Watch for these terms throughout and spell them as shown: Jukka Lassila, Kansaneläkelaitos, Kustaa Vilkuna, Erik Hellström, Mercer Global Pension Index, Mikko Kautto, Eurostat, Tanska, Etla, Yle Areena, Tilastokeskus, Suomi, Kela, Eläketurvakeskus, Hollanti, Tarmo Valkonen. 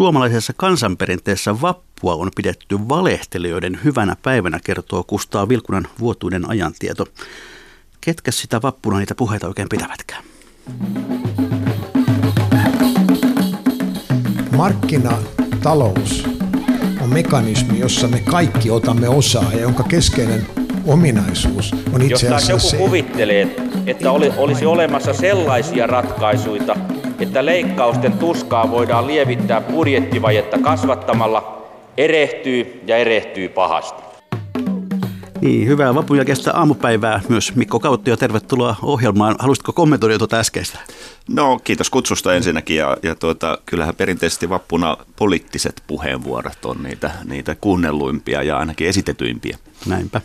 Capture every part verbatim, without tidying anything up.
Suomalaisessa kansanperinteessä vappua on pidetty valehtelijoiden hyvänä päivänä, kertoo Kustaa Vilkunan vuotuinen ajantieto. Ketkä sitä vappuna niitä puheita oikein pitävätkään? Markkinatalous on mekanismi, jossa me kaikki otamme osaa ja jonka keskeinen ominaisuus on itse asiassa joku se, kuvittelee, että oli, olisi olemassa sellaisia ratkaisuja, että leikkausten tuskaa voidaan lievittää budjettivajetta kasvattamalla, erehtyy ja erehtyy pahasti. Niin, hyvää vapujakeista aamupäivää myös Mikko Kautto ja tervetuloa ohjelmaan. Haluaisitko kommentoida tuota äskeistä? No, kiitos kutsusta ensinnäkin ja, ja tuota, kyllähän perinteisesti vappuna poliittiset puheenvuorot on niitä, niitä kuunnelluimpia ja ainakin esitetyimpiä. Näinpä.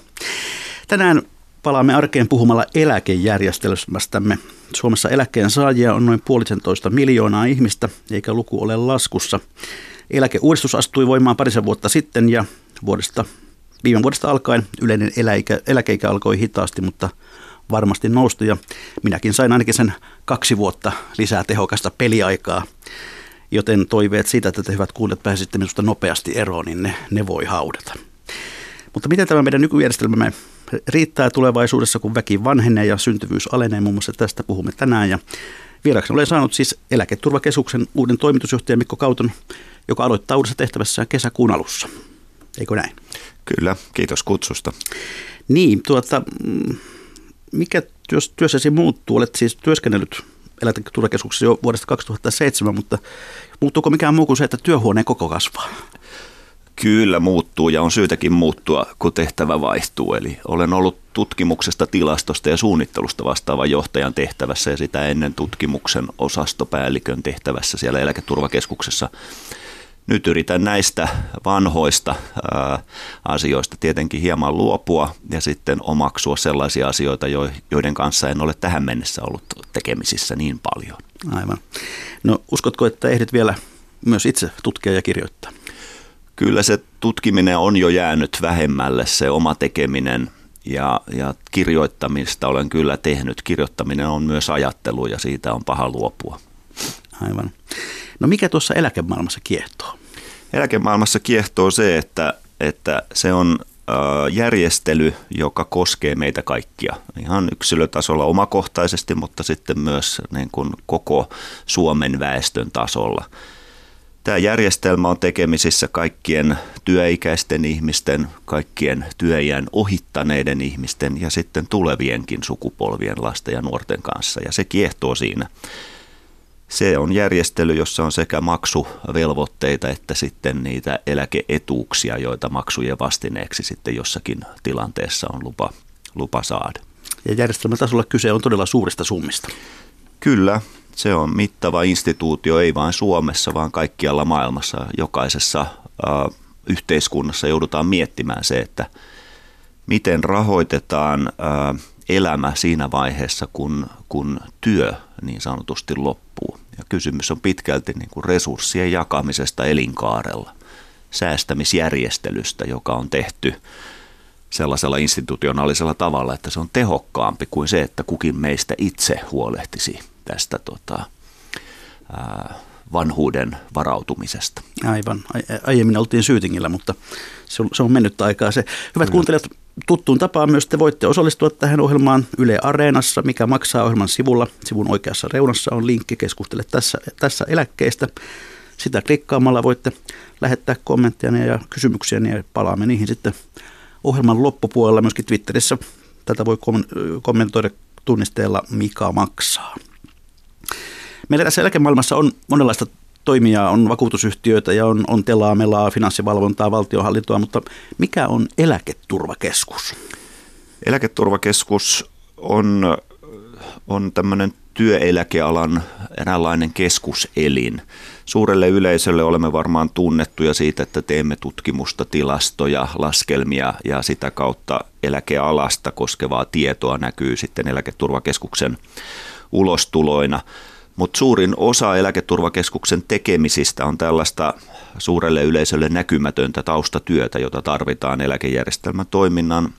Tänään palaamme arkeen puhumalla eläkejärjestelmästämme. Suomessa eläkkeen saajia on noin puolisentoista miljoonaa ihmistä, eikä luku ole laskussa. Eläkeuudistus astui voimaan parisen vuotta sitten ja vuodesta Viime vuodesta alkaen yleinen eläikä, eläkeikä alkoi hitaasti, mutta varmasti noustu ja minäkin sain ainakin sen kaksi vuotta lisää tehokasta peliaikaa, joten toiveet siitä, että te hyvät kuulijat pääsitte minusta nopeasti eroon, niin ne, ne voi haudata. Mutta miten tämä meidän nykyjärjestelmämme riittää tulevaisuudessa, kun väki vanhenee ja syntyvyys alenee, muun muassa tästä puhumme tänään ja vieraksi olen saanut siis Eläketurvakeskuksen uuden toimitusjohtajan Mikko Kauton, joka aloittaa uudessa tehtävässään kesäkuun alussa. Eikö näin? Kyllä, kiitos kutsusta. Niin, tuota, mikä työs, työssäsi muuttuu? Olet siis työskennellyt Eläketurvakeskuksessa jo vuodesta kaksituhattaseitsemän, mutta muuttuuko mikään muu kuin se, että työhuoneen koko kasvaa? Kyllä muuttuu ja on syytäkin muuttua, kun tehtävä vaihtuu. Eli olen ollut tutkimuksesta, tilastosta ja suunnittelusta vastaavan johtajan tehtävässä ja sitä ennen tutkimuksen osastopäällikön tehtävässä siellä Eläketurvakeskuksessa. Nyt yritän näistä vanhoista ää, asioista tietenkin hieman luopua ja sitten omaksua sellaisia asioita, joiden kanssa en ole tähän mennessä ollut tekemisissä niin paljon. Aivan. No uskotko, että ehdit vielä myös itse tutkia ja kirjoittaa? Kyllä se tutkiminen on jo jäänyt vähemmälle, se oma tekeminen ja, ja kirjoittamista olen kyllä tehnyt. Kirjoittaminen on myös ajattelu ja siitä on paha luopua. Aivan. No mikä tuossa eläkemaailmassa kiehtoo? Eläkemaailmassa kiehtoo se, että, että se on järjestely, joka koskee meitä kaikkia. Ihan yksilötasolla omakohtaisesti, mutta sitten myös niin kuin koko Suomen väestön tasolla. Tämä järjestelmä on tekemisissä kaikkien työikäisten ihmisten, kaikkien työiän ohittaneiden ihmisten ja sitten tulevienkin sukupolvien lasten ja nuorten kanssa. Ja se kiehtoo siinä. Se on järjestely, jossa on sekä maksuvelvoitteita että sitten niitä eläkeetuuksia, joita maksujen vastineeksi sitten jossakin tilanteessa on lupa, lupa saada. Ja järjestelmätasolla kyse on todella suurista summista. Kyllä, se on mittava instituutio, ei vain Suomessa, vaan kaikkialla maailmassa. Jokaisessa äh, yhteiskunnassa joudutaan miettimään se, että miten rahoitetaan äh, elämä siinä vaiheessa, kun, kun työ niin sanotusti loppuu. Ja kysymys on pitkälti niin kuin resurssien jakamisesta elinkaarella, säästämisjärjestelystä, joka on tehty sellaisella institutionaalisella tavalla, että se on tehokkaampi kuin se, että kukin meistä itse huolehtisi tästä tota, ää, vanhuuden varautumisesta. Aivan. Aiemmin oltiin syytingillä, mutta se on mennyt aikaa se. Hyvät kuuntelijat, tuttuun tapaan myös te voitte osallistua tähän ohjelmaan Yle Areenassa, mikä maksaa ohjelman sivulla. Sivun oikeassa reunassa on linkki keskustele tässä, tässä eläkkeistä. Sitä klikkaamalla voitte lähettää kommentteja ja kysymyksiä ja palaamme niihin sitten ohjelman loppupuolella myöskin Twitterissä. Tätä voi kommentoida tunnisteella mikä maksaa. Meillä tässä eläkemaailmassa on monenlaista toimijaa, on vakuutusyhtiöitä ja on, on telaa, melaa, finanssivalvontaa, valtionhallintoa, mutta mikä on Eläketurvakeskus? Eläketurvakeskus on, on tämmöinen työeläkealan eräänlainen keskuselin. Suurelle yleisölle olemme varmaan tunnettuja siitä, että teemme tutkimusta, tilastoja, laskelmia ja sitä kautta eläkealasta koskevaa tietoa näkyy sitten Eläketurvakeskuksen ulostuloina. Mutta suurin osa Eläketurvakeskuksen tekemisistä on tällaista suurelle yleisölle näkymätöntä taustatyötä, jota tarvitaan eläkejärjestelmän toiminnan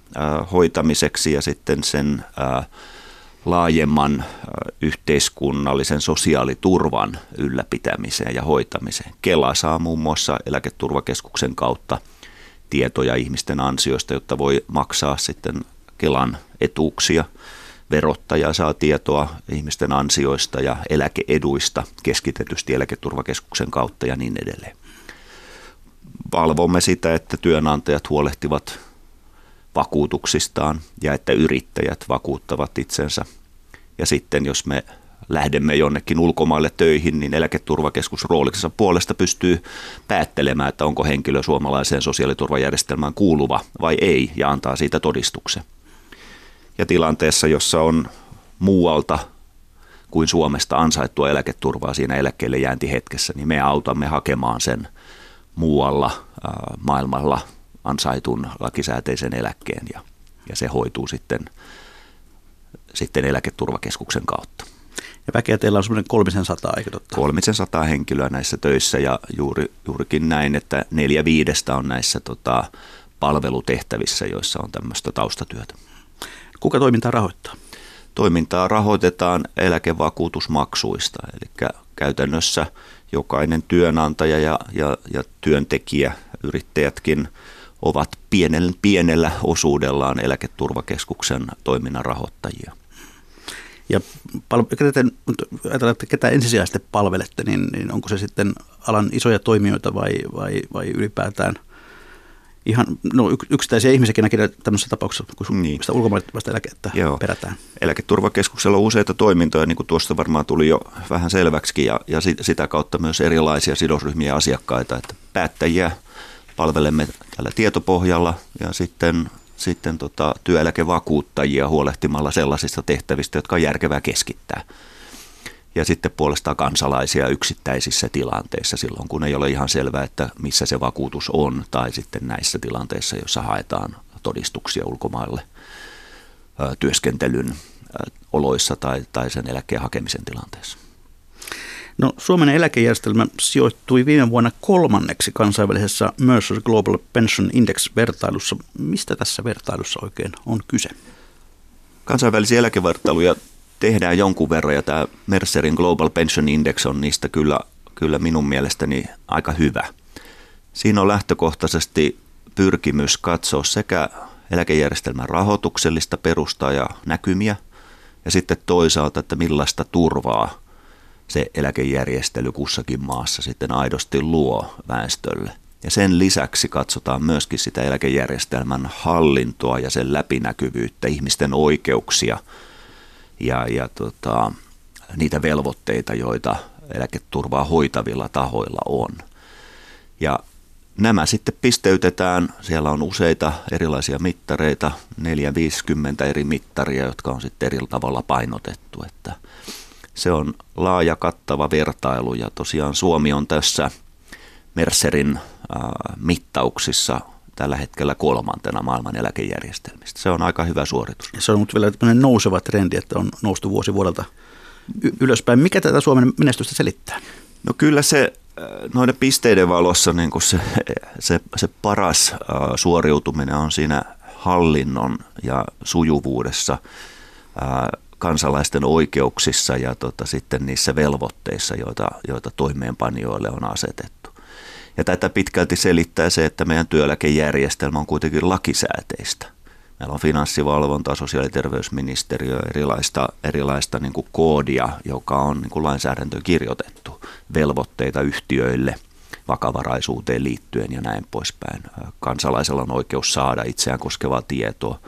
hoitamiseksi ja sitten sen laajemman yhteiskunnallisen sosiaaliturvan ylläpitämiseen ja hoitamiseen. Kela saa muun muassa Eläketurvakeskuksen kautta tietoja ihmisten ansioista, jotta voi maksaa sitten Kelan etuuksia. Verottaja saa tietoa ihmisten ansioista ja eläkeeduista keskitetysti Eläketurvakeskuksen kautta ja niin edelleen. Valvomme sitä, että työnantajat huolehtivat vakuutuksistaan ja että yrittäjät vakuuttavat itsensä. Ja sitten jos me lähdemme jonnekin ulkomaille töihin, niin Eläketurvakeskus rooliksensa puolesta pystyy päättelemään, että onko henkilö suomalaiseen sosiaaliturvajärjestelmään kuuluva vai ei, ja antaa siitä todistuksen. Ja tilanteessa, jossa on muualta kuin Suomesta ansaittua eläketurvaa siinä eläkkeelle jäänti hetkessä, niin me autamme hakemaan sen muualla äh, maailmalla ansaitun lakisääteisen eläkkeen, ja, ja se hoituu sitten, sitten Eläketurvakeskuksen kautta. Ja väkeä teillä on semmoinen kolmisen sataa, eikö totta? Kolmisen sataa henkilöä näissä töissä, ja juuri, juurikin näin, että neljä viidestä on näissä tota, palvelutehtävissä, joissa on tämmöistä taustatyötä. Kuka toimintaa rahoittaa? Toimintaa rahoitetaan eläkevakuutusmaksuista, eli käytännössä jokainen työnantaja ja, ja, ja työntekijä, yrittäjätkin ovat pienellä, pienellä osuudellaan Eläketurvakeskuksen toiminnan rahoittajia. Ja ajatellaan, että ketä ensisijaisesti palvelette, niin, niin onko se sitten alan isoja toimijoita vai, vai, vai ylipäätään ihan no, yksittäisiä ihmisiäkin näkee tämmöisessä tapauksessa, kun niin. sitä ulkomaille vasta eläkettä Joo. perätään? Eläketurvakeskuksella on useita toimintoja, niin kuin tuosta varmaan tuli jo vähän selväksi, ja, ja sitä kautta myös erilaisia sidosryhmiä ja asiakkaita, että päättäjiä palvelemme tällä tietopohjalla ja sitten, sitten tota, työeläkevakuuttajia huolehtimalla sellaisista tehtävistä, jotka on järkevää keskittää. Ja sitten puolestaan kansalaisia yksittäisissä tilanteissa silloin, kun ei ole ihan selvää, että missä se vakuutus on, tai sitten näissä tilanteissa, joissa haetaan todistuksia ulkomaille ö, työskentelyn ö, oloissa tai, tai sen eläkkeen hakemisen tilanteessa. No, Suomen eläkejärjestelmä sijoittui viime vuonna kolmanneksi kansainvälisessä Mercer Global Pension Index-vertailussa. Mistä tässä vertailussa oikein on kyse? Kansainvälisiä eläkevertailuja tehdään jonkun verran, ja tämä Mercerin Global Pension Index on niistä kyllä, kyllä minun mielestäni aika hyvä. Siinä on lähtökohtaisesti pyrkimys katsoa sekä eläkejärjestelmän rahoituksellista perustaa ja näkymiä, ja sitten toisaalta, että millaista turvaa se eläkejärjestely kussakin maassa sitten aidosti luo väestölle. Ja sen lisäksi katsotaan myöskin sitä eläkejärjestelmän hallintoa ja sen läpinäkyvyyttä, ihmisten oikeuksia ja, ja tota, niitä velvoitteita, joita eläketurvaa hoitavilla tahoilla on. Ja nämä sitten pisteytetään. Siellä on useita erilaisia mittareita, neljä viisikymmentä eri mittaria, jotka on sitten eri tavalla painotettu, että se on laaja kattava vertailu, ja tosiaan Suomi on tässä Mercerin mittauksissa tällä hetkellä kolmantena maailman eläkejärjestelmistä. Se on aika hyvä suoritus. Se on nyt vielä tämmöinen nouseva trendi, että on noustu vuosi vuodelta ylöspäin. Mikä tätä Suomen menestystä selittää? No kyllä se noiden pisteiden valossa niin kuin se, se, se paras suoriutuminen on siinä hallinnon ja sujuvuudessa, kansalaisten oikeuksissa ja tota, sitten niissä velvoitteissa, joita, joita toimeenpanijoille on asetettu. Ja tätä pitkälti selittää se, että meidän työeläkejärjestelmä on kuitenkin lakisääteistä. Meillä on finanssivalvontaa, sosiaali- ja terveysministeriö, erilaista, erilaista niin kuin koodia, joka on niin kuin lainsäädäntöön kirjoitettu, velvoitteita yhtiöille vakavaraisuuteen liittyen ja näin poispäin. Kansalaisella on oikeus saada itseään koskevaa tietoa,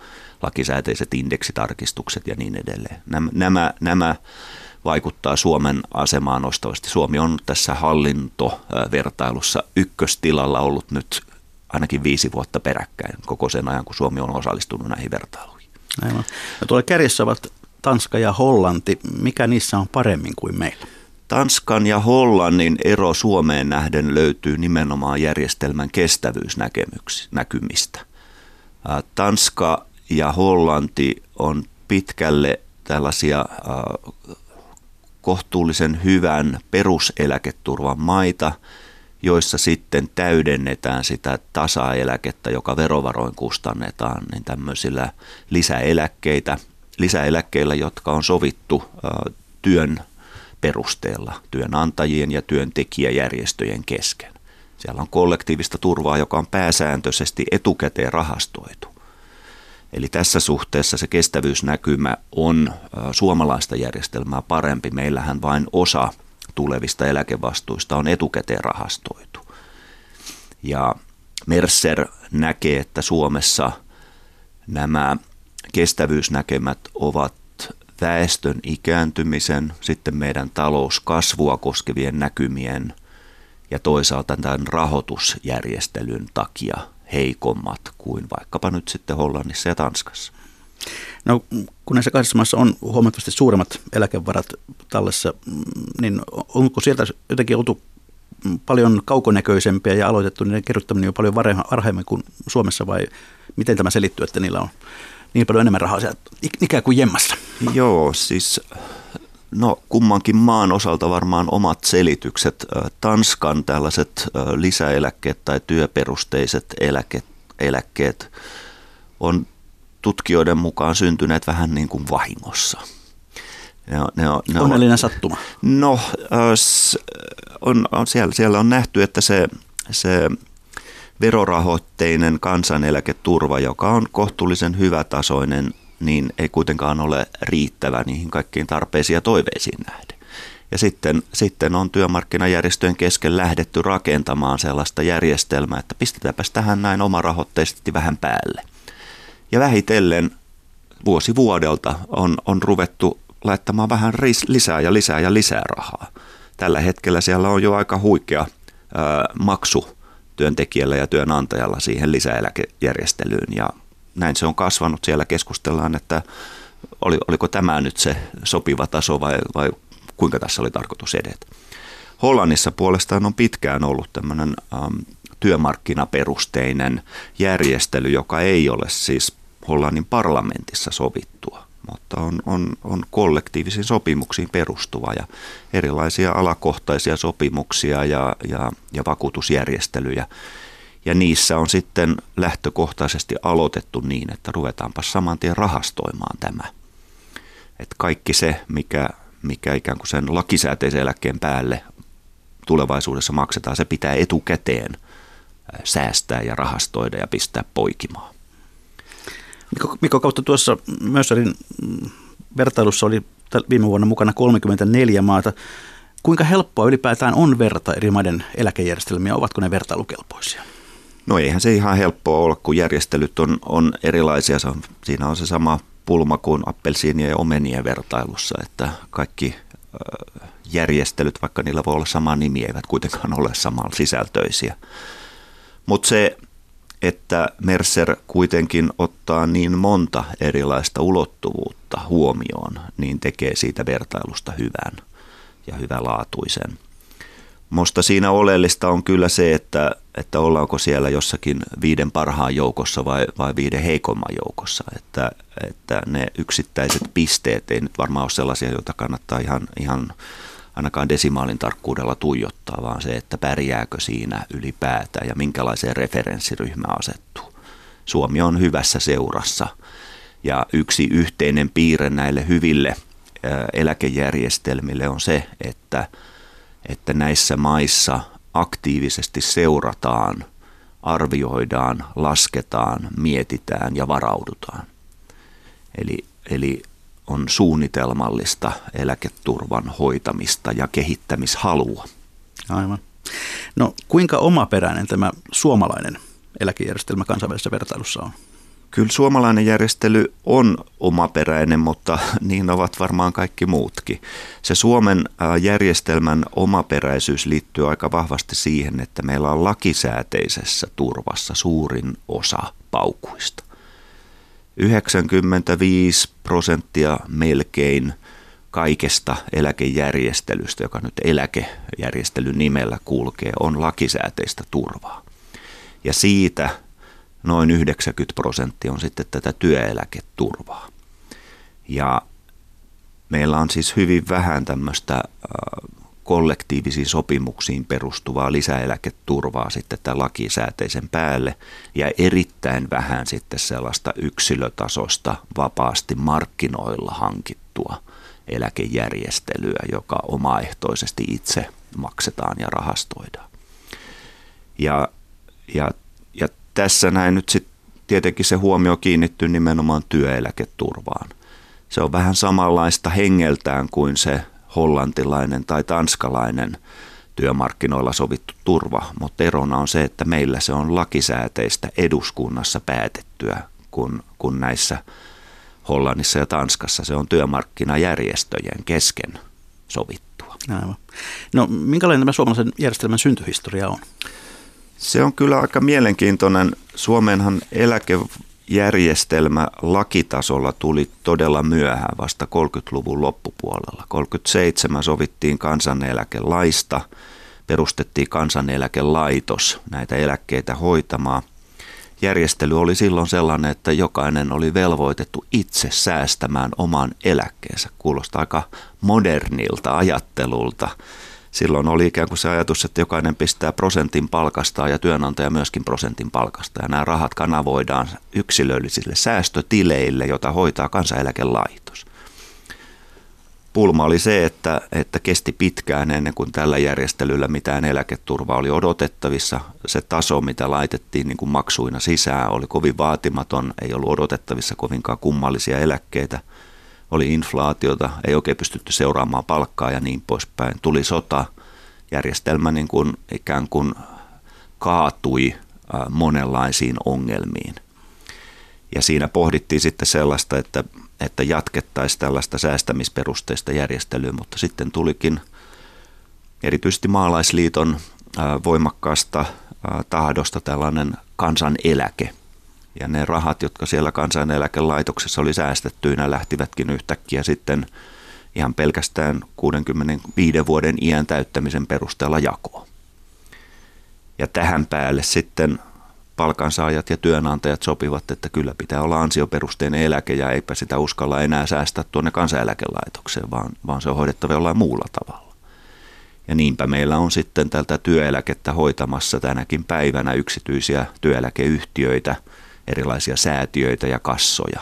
lakisääteiset indeksitarkistukset ja niin edelleen. Nämä, nämä, nämä vaikuttaa Suomen asemaan nostavasti. Suomi on tässä hallintovertailussa ykköstilalla ollut nyt ainakin viisi vuotta peräkkäin koko sen ajan, kun Suomi on osallistunut näihin vertailuihin. Aivan. Ja tuolla kärjessä ovat Tanska ja Hollanti. Mikä niissä on paremmin kuin meillä? Tanskan ja Hollannin ero Suomeen nähden löytyy nimenomaan järjestelmän kestävyysnäkymistä. Tanska ja Hollanti on pitkälle tällaisia äh, kohtuullisen hyvän peruseläketurvan maita, joissa sitten täydennetään sitä tasaeläkettä, joka verovaroin kustannetaan, niin tämmöisillä lisäeläkkeitä lisäeläkkeillä, jotka on sovittu työn perusteella työnantajien ja työntekijäjärjestöjen kesken. Siellä on kollektiivista turvaa, joka on pääsääntöisesti etukäteen rahastoitu. Eli tässä suhteessa se kestävyysnäkymä on suomalaista järjestelmää parempi. Meillähän vain osa tulevista eläkevastuista on etukäteen rahastoitu. Ja Mercer näkee, että Suomessa nämä kestävyysnäkemät ovat väestön ikääntymisen, sitten meidän talouskasvua koskevien näkymien ja toisaalta tämän rahoitusjärjestelyn takia heikommat kuin vaikkapa nyt sitten Hollannissa ja Tanskassa. No, kun näissä kahdessa maassa on huomattavasti suuremmat eläkevarat tallessa, niin onko sieltä jotenkin oltu paljon kaukonäköisempiä ja aloitettu niiden kerryttäminen jo paljon varhemmin kuin Suomessa, vai miten tämä selittyy, että niillä on niin paljon enemmän rahaa siellä ikään kuin jemmassa? Joo, siis no kummankin maan osalta varmaan omat selitykset. Tanskan tällaiset lisäeläkkeet tai työperusteiset eläke, eläkkeet on tutkijoiden mukaan syntyneet vähän niin kuin vahingossa. Ne on, ne on, ne Onnellinen on, sattuma. No on, on, siellä, siellä on nähty, että se, se verorahoitteinen kansaneläketurva, joka on kohtuullisen hyvätasoinen, niin ei kuitenkaan ole riittävä niihin kaikkiin tarpeisiin ja toiveisiin nähden. Ja sitten, sitten on työmarkkinajärjestöjen kesken lähdetty rakentamaan sellaista järjestelmää, että pistetäänpäs tähän näin omarahoitteisesti vähän päälle. Ja vähitellen vuosi vuodelta on, on ruvettu laittamaan vähän lisää ja lisää ja lisää rahaa. Tällä hetkellä siellä on jo aika huikea ää, maksu työntekijällä ja työnantajalla siihen lisäeläkejärjestelyyn, ja näin se on kasvanut. Siellä keskustellaan, että oli, oliko tämä nyt se sopiva taso vai, vai kuinka tässä oli tarkoitus edetä. Hollannissa puolestaan on pitkään ollut tämmöinen ähm, työmarkkinaperusteinen järjestely, joka ei ole siis Hollannin parlamentissa sovittua, mutta on, on, on kollektiivisiin sopimuksiin perustuva ja erilaisia alakohtaisia sopimuksia ja, ja, ja vakuutusjärjestelyjä. Ja niissä on sitten lähtökohtaisesti aloitettu niin, että ruvetaanpa saman tien rahastoimaan tämä. Että kaikki se, mikä, mikä ikään kuin sen lakisääteisen eläkkeen päälle tulevaisuudessa maksetaan, se pitää etukäteen säästää ja rahastoida ja pistää poikimaan. Mikko, Mikko Kautto, tuossa Mercerin vertailussa oli viime vuonna mukana kolmekymmentäneljä maata. Kuinka helppoa ylipäätään on verta eri maiden eläkejärjestelmiä? Ovatko ne vertailukelpoisia? No eihän se ihan helppoa ole, kun järjestelyt on, on erilaisia. Se on, siinä on se sama pulma kuin appelsiinien ja omenien vertailussa, että kaikki äh, järjestelyt, vaikka niillä voi olla sama nimi, eivät kuitenkaan ole saman sisältöisiä. Mutta se, että Mercer kuitenkin ottaa niin monta erilaista ulottuvuutta huomioon, niin tekee siitä vertailusta hyvän ja hyvälaatuisen. Musta siinä oleellista on kyllä se, että, että ollaanko siellä jossakin viiden parhaan joukossa vai, vai viiden heikomman joukossa. Että, että ne yksittäiset pisteet ei nyt varmaan ole sellaisia, joita kannattaa ihan, ihan ainakaan desimaalin tarkkuudella tuijottaa, vaan se, että pärjääkö siinä ylipäätään ja minkälaiseen referenssiryhmään asettuu. Suomi on hyvässä seurassa, ja yksi yhteinen piirre näille hyville eläkejärjestelmille on se, että, että näissä maissa aktiivisesti seurataan, arvioidaan, lasketaan, mietitään ja varaudutaan. Eli, eli on suunnitelmallista eläketurvan hoitamista ja kehittämishalua. Aivan. No kuinka omaperäinen tämä suomalainen eläkejärjestelmä kansainvälisessä vertailussa on? Kyllä suomalainen järjestely on omaperäinen, mutta niin ovat varmaan kaikki muutkin. Se Suomen järjestelmän omaperäisyys liittyy aika vahvasti siihen, että meillä on lakisääteisessä turvassa suurin osa paukuista. yhdeksänkymmentäviisi prosenttia melkein kaikesta eläkejärjestelystä, joka nyt eläkejärjestelyn nimellä kulkee, on lakisääteistä turvaa. Ja siitä noin yhdeksänkymmentä prosenttia on sitten tätä työeläketurvaa. Ja meillä on siis hyvin vähän tämmöistä kollektiivisiin sopimuksiin perustuvaa lisäeläketurvaa sitten tämän lakisääteisen päälle ja erittäin vähän sitten sellaista yksilötasosta vapaasti markkinoilla hankittua eläkejärjestelyä, joka omaehtoisesti itse maksetaan ja rahastoidaan. Ja, ja, ja tässä näin nyt sitten tietenkin se huomio kiinnittyy nimenomaan työeläketurvaan. Se on vähän samanlaista hengeltään kuin se hollantilainen tai tanskalainen työmarkkinoilla sovittu turva, mutta erona on se, että meillä se on lakisääteistä eduskunnassa päätettyä, kun, kun näissä Hollannissa ja Tanskassa se on työmarkkinajärjestöjen kesken sovittua. Aivan. No minkälainen tämä suomalaisen järjestelmän syntyhistoria on? Se on kyllä aika mielenkiintoinen. Suomenhan eläkejärjestelmä lakitasolla tuli todella myöhään, vasta kolmekymmentäluvun loppupuolella. kolmekymmentäseitsemän sovittiin kansaneläkelaista, perustettiin kansaneläkelaitos näitä eläkkeitä hoitamaan. Järjestely oli silloin sellainen, että jokainen oli velvoitettu itse säästämään oman eläkkeensä. Kuulostaa aika modernilta ajattelulta. Silloin oli ikään kuin se ajatus, että jokainen pistää prosentin palkastaan ja työnantaja myöskin prosentin palkasta. Ja nämä rahat kanavoidaan yksilöllisille säästötileille, jota hoitaa kansaneläkelaitos. Pulma oli se, että, että kesti pitkään ennen kuin tällä järjestelyllä mitään eläketurvaa oli odotettavissa. Se taso, mitä laitettiin niin kuin maksuina sisään, oli kovin vaatimaton, ei ollut odotettavissa kovinkaan kummallisia eläkkeitä. Oli inflaatiota, ei oikein pystytty seuraamaan palkkaa ja niin poispäin. Tuli sota, järjestelmä niin kuin ikään kuin kaatui monenlaisiin ongelmiin. Ja siinä pohdittiin sitten sellaista, että, että jatkettaisiin tällaista säästämisperusteista järjestelyä, mutta sitten tulikin erityisesti maalaisliiton voimakkaasta tahdosta tällainen kansaneläke. Ja ne rahat, jotka siellä kansaneläkelaitoksessa oli säästettyinä, lähtivätkin yhtäkkiä sitten ihan pelkästään kuudenkymmenenviiden vuoden iän täyttämisen perusteella jakoon. Ja tähän päälle sitten palkansaajat ja työnantajat sopivat, että kyllä pitää olla ansioperusteinen eläke ja eipä sitä uskalla enää säästää tuonne kansaneläkelaitokseen, vaan, vaan se on hoidettava jollain muulla tavalla. Ja niinpä meillä on sitten tältä työeläkettä hoitamassa tänäkin päivänä yksityisiä työeläkeyhtiöitä, erilaisia säätiöitä ja kassoja.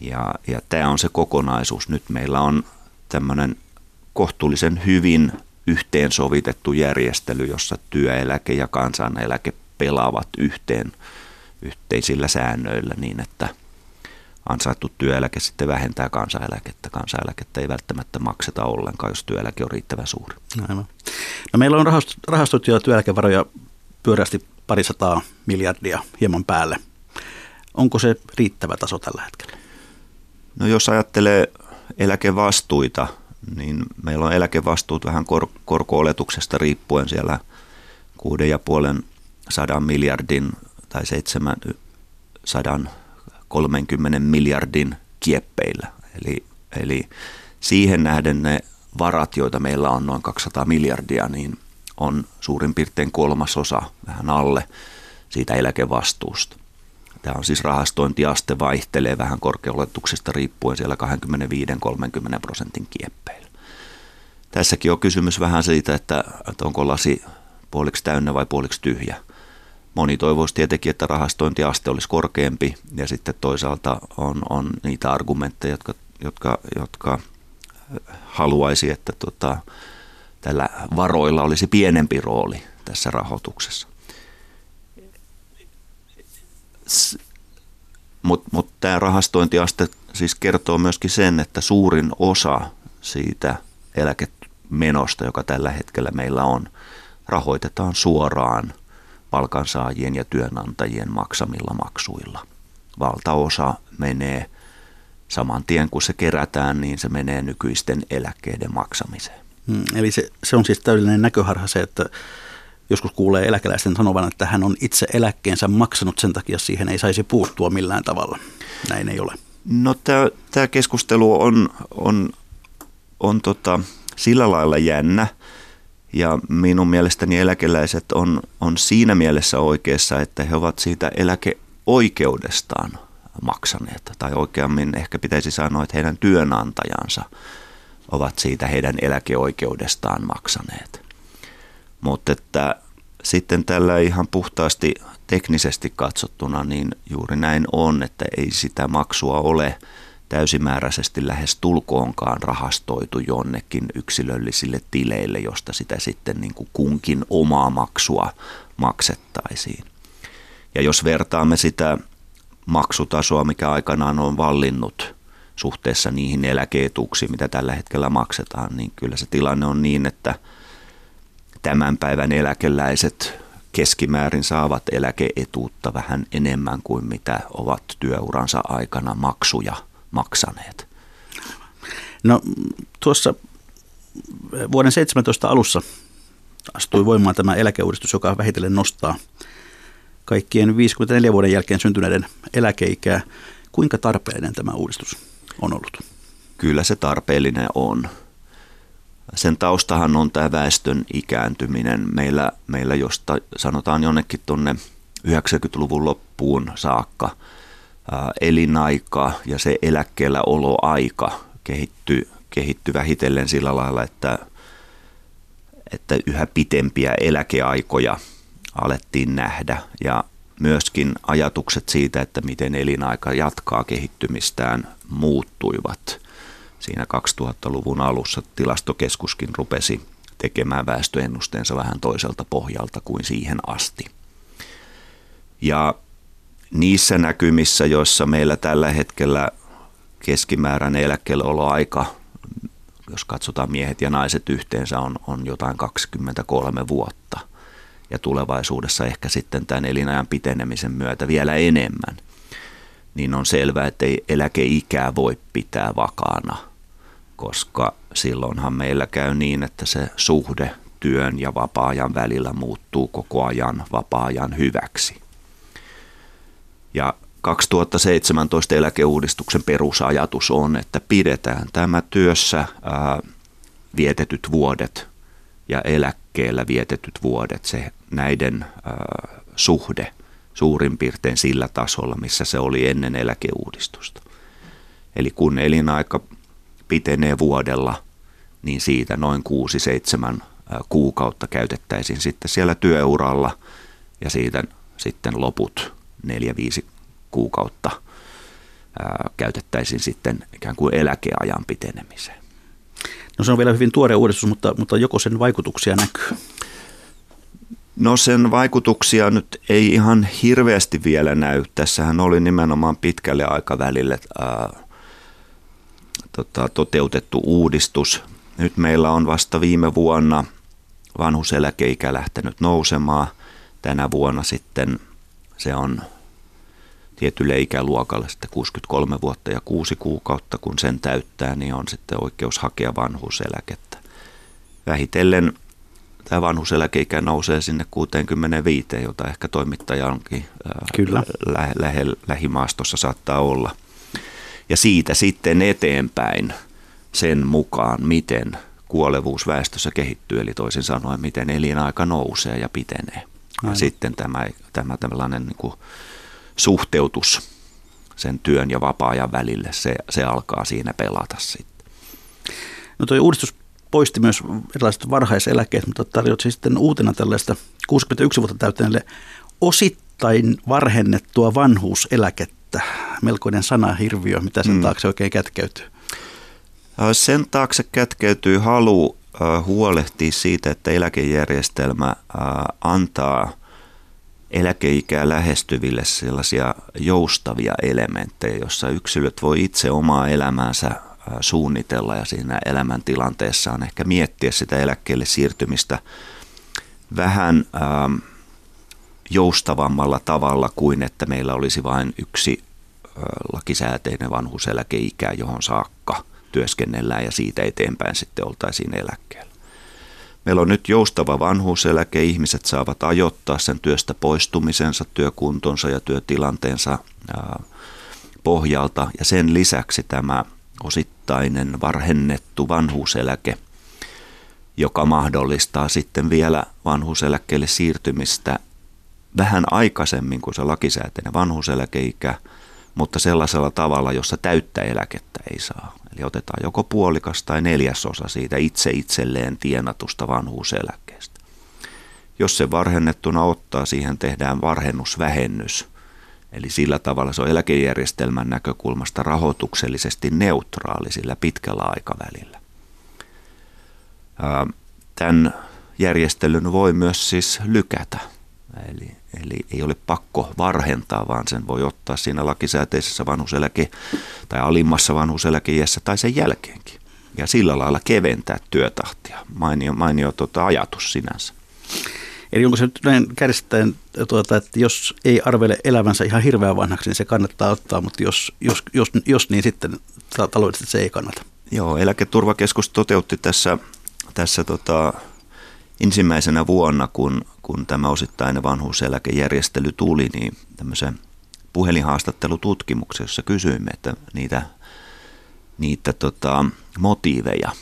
Ja, ja tämä on se kokonaisuus. Nyt meillä on tämmöinen kohtuullisen hyvin yhteensovitettu järjestely, jossa työeläke ja kansaneläke pelaavat yhteen yhteisillä säännöillä niin, että ansaittu työeläke sitten vähentää kansaneläkettä. Kansaneläkettä ei välttämättä makseta ollenkaan, jos työeläke on riittävän suuri. Aivan. No meillä on rahastoituja työeläkevaroja pyörästi parisataa miljardia hieman päälle. Onko se riittävä taso tällä hetkellä? No jos ajattelee eläkevastuita, niin meillä on eläkevastuut vähän kor- korko-oletuksesta riippuen siellä kuuden ja puolen sadan miljardin tai seitsemän sadan kolmenkymmenen miljardin kieppeillä. Eli, eli siihen nähden ne varat, joita meillä on noin kaksisataa miljardia, niin on suurin piirtein kolmasosa, vähän alle, siitä eläkevastuusta. Tämä on siis rahastointiaste vaihtelee vähän korkeoletuksesta riippuen siellä kaksikymmentäviisi–kolmekymmentä prosentin kieppeillä. Tässäkin on kysymys vähän siitä, että, että onko lasi puoliksi täynnä vai puoliksi tyhjä. Moni toivoisi tietenkin, että rahastointiaste olisi korkeampi ja sitten toisaalta on, on niitä argumentteja, jotka, jotka, jotka haluaisi, että tota, tällä varoilla olisi pienempi rooli tässä rahoituksessa. Mutta mut tämä rahastointiaste siis kertoo myöskin sen, että suurin osa siitä eläkemenosta, joka tällä hetkellä meillä on, rahoitetaan suoraan palkansaajien ja työnantajien maksamilla maksuilla. Valtaosa menee saman tien, kun se kerätään, niin se menee nykyisten eläkkeiden maksamiseen. Eli se, se on siis täydellinen näköharha se, että joskus kuulee eläkeläisten sanovan, että hän on itse eläkkeensä maksanut, sen takia siihen ei saisi puuttua millään tavalla. Näin ei ole. No tämä keskustelu on, on, on tota, sillä lailla jännä ja minun mielestäni eläkeläiset on, on siinä mielessä oikeassa, että he ovat siitä eläkeoikeudestaan maksaneet. Tai oikeammin ehkä pitäisi sanoa, että heidän työnantajansa ovat siitä heidän eläkeoikeudestaan maksaneet. Mutta että sitten tällä ihan puhtaasti teknisesti katsottuna niin juuri näin on, että ei sitä maksua ole täysimääräisesti lähes tulkoonkaan rahastoitu jonnekin yksilöllisille tileille, josta sitä sitten niin kuin kunkin omaa maksua maksettaisiin. Ja jos vertaamme sitä maksutasoa, mikä aikanaan on vallinnut suhteessa niihin eläke-etuuksiin, mitä tällä hetkellä maksetaan, niin kyllä se tilanne on niin, että tämän päivän eläkeläiset keskimäärin saavat eläke-etuutta vähän enemmän kuin mitä ovat työuransa aikana maksuja maksaneet. No tuossa vuoden seitsemäntoista alussa astui voimaan tämä eläkeuudistus, joka vähitellen nostaa kaikkien viisikymmentäneljä vuoden jälkeen syntyneiden eläkeikää. Kuinka tarpeellinen tämä uudistus on ollut? Kyllä se tarpeellinen on. Sen taustahan on tämä väestön ikääntyminen. Meillä, meillä josta sanotaan jonnekin tuonne yhdeksänkymmentäluvun loppuun saakka, elinaika ja se eläkkeellä oloaika kehittyy kehitty vähitellen sillä lailla, että, että yhä pitempiä eläkeaikoja alettiin nähdä ja myöskin ajatukset siitä, että miten elinaika jatkaa kehittymistään, muuttuivat. Siinä kaksituhattaluvun alussa tilastokeskuskin rupesi tekemään väestöennusteensa vähän toiselta pohjalta kuin siihen asti. Ja niissä näkymissä, joissa meillä tällä hetkellä keskimääräinen eläkkeelläoloaika, jos katsotaan miehet ja naiset yhteensä, on, on jotain kaksikymmentäkolme vuotta. Ja tulevaisuudessa ehkä sitten tämän elinajan pitenemisen myötä vielä enemmän, niin on selvää, että ei eläkeikää voi pitää vakaana, koska silloinhan meillä käy niin, että se suhde työn ja vapaa-ajan välillä muuttuu koko ajan vapaa-ajan hyväksi. Ja kaksituhattaseitsemäntoista eläkeuudistuksen perusajatus on, että pidetään tämä työssä ää, vietetyt vuodet ja eläkkeellä vietetyt vuodet, se näiden äh, suhde suurin piirtein sillä tasolla, missä se oli ennen eläkeuudistusta. Eli kun elinaika pitenee vuodella, niin siitä noin kuusi seitsemän äh, kuukautta käytettäisiin sitten siellä työuralla ja siitä sitten loput neljä viisi kuukautta äh, käytettäisiin sitten ikään kuin eläkeajan pitenemiseen. No se on vielä hyvin tuore uudistus, mutta, mutta joko sen vaikutuksia näkyy? No sen vaikutuksia nyt ei ihan hirveästi vielä näy. Tässähän oli nimenomaan pitkälle aikavälille ää, tota, toteutettu uudistus. Nyt meillä on vasta viime vuonna vanhuseläkeikä lähtenyt nousemaan. Tänä vuonna sitten se on tietylle ikäluokalle sitten kuusikymmentäkolme vuotta ja kuusi kuukautta, kun sen täyttää, niin on sitten oikeus hakea vanhuuseläkettä. Vähitellen tämä vanhuuseläkeikä nousee sinne kuusikymmentäviisi, jota ehkä toimittaja onkin Kyllä. Lä- lä- lähimaastossa saattaa olla. Ja siitä sitten eteenpäin sen mukaan, miten kuolevuus väestössä kehittyy, eli toisin sanoen, miten elinaika nousee ja pitenee. Ja sitten tämä, tämä tällainen niin kuin suhteutus sen työn ja vapaa-ajan välille, se, se alkaa siinä pelata sitten. No tuo uudistus poisti myös erilaiset varhaiseläkkeet, mutta tarjotsi sitten uutena tällaista kuusikymmentäyksi vuotta täyttäneelle osittain varhennettua vanhuuseläkettä. Melkoinen sanahirviö, mitä sen taakse oikein kätkeytyy? Sen taakse kätkeytyy halu huolehtia siitä, että eläkejärjestelmä antaa eläkeikää lähestyville sellaisia joustavia elementtejä, jossa yksilöt voi itse omaa elämäänsä suunnitella ja siinä elämäntilanteessa on ehkä miettiä sitä eläkkeelle siirtymistä vähän ähm, joustavammalla tavalla kuin että meillä olisi vain yksi äh, lakisääteinen vanhuuseläkeikä, johon saakka työskennellään ja siitä eteenpäin sitten oltaisiin eläkkeellä. Meillä on nyt joustava vanhuuseläke. Ihmiset saavat ajoittaa sen työstä poistumisensa, työkuntonsa ja työtilanteensa pohjalta. Ja sen lisäksi tämä osittainen varhennettu vanhuuseläke, joka mahdollistaa sitten vielä vanhuuseläkkeelle siirtymistä vähän aikaisemmin kuin se lakisääteinen vanhuuseläkeikä, mutta sellaisella tavalla, jossa täyttä eläkettä ei saa. Eli otetaan joko puolikas tai neljäsosa siitä itse itselleen tienatusta vanhuuseläkkeestä. Jos se varhennettuna ottaa, siihen tehdään varhennusvähennys. Eli sillä tavalla se on eläkejärjestelmän näkökulmasta rahoituksellisesti neutraali sillä pitkällä aikavälillä. Tämän järjestelyn voi myös siis lykätä. Eli, eli ei ole pakko varhentaa, vaan sen voi ottaa siinä lakisääteisessä vanhuseläke- tai alimmassa vanhuseläkeiässä tai sen jälkeenkin. Ja sillä lailla keventää työtahtia. Mainio, mainio tuota, ajatus sinänsä. Eli onko se nyt näin kärsittäen, tuota, että jos ei arvele elävänsä ihan hirveän vanhaksi, niin se kannattaa ottaa, mutta jos, jos, jos, jos niin sitten taloudellisesti se ei kannata. Joo, Eläketurvakeskus toteutti tässä, tässä tota, ensimmäisenä vuonna, kun, kun tämä osittainen vanhuuseläkejärjestely tuli, niin tämmöisen puhelinhaastattelututkimuksen, jossa kysyimme, että niitä, niitä tota, motiiveja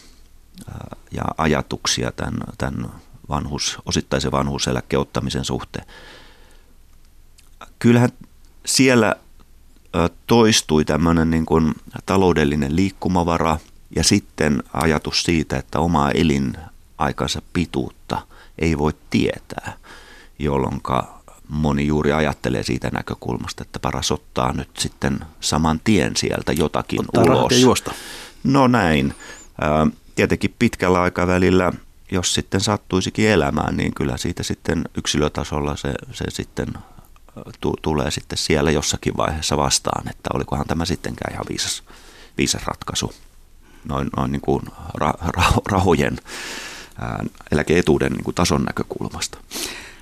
ja ajatuksia tämän, tämän vanhuus, osittaisen vanhuuseläkkeen ottamisen suhteen. Kyllähän siellä toistui tämmöinen niin kuin taloudellinen liikkumavara ja sitten ajatus siitä, että omaa elinaikansa pituutta ei voi tietää, jolloin moni juuri ajattelee siitä näkökulmasta, että paras ottaa nyt sitten saman tien sieltä jotakin ottaa ulos. Ottaa juosta. No näin. Tietenkin pitkällä aikavälillä, jos sitten sattuisikin elämään, niin kyllä siitä sitten yksilötasolla se, se sitten tu, tulee sitten siellä jossakin vaiheessa vastaan, että olikohan tämä sittenkään ihan viisas, viisas ratkaisu noin, noin niin kuin ra, ra, rahojen ää, eläke-etuuden niin kuin tason näkökulmasta.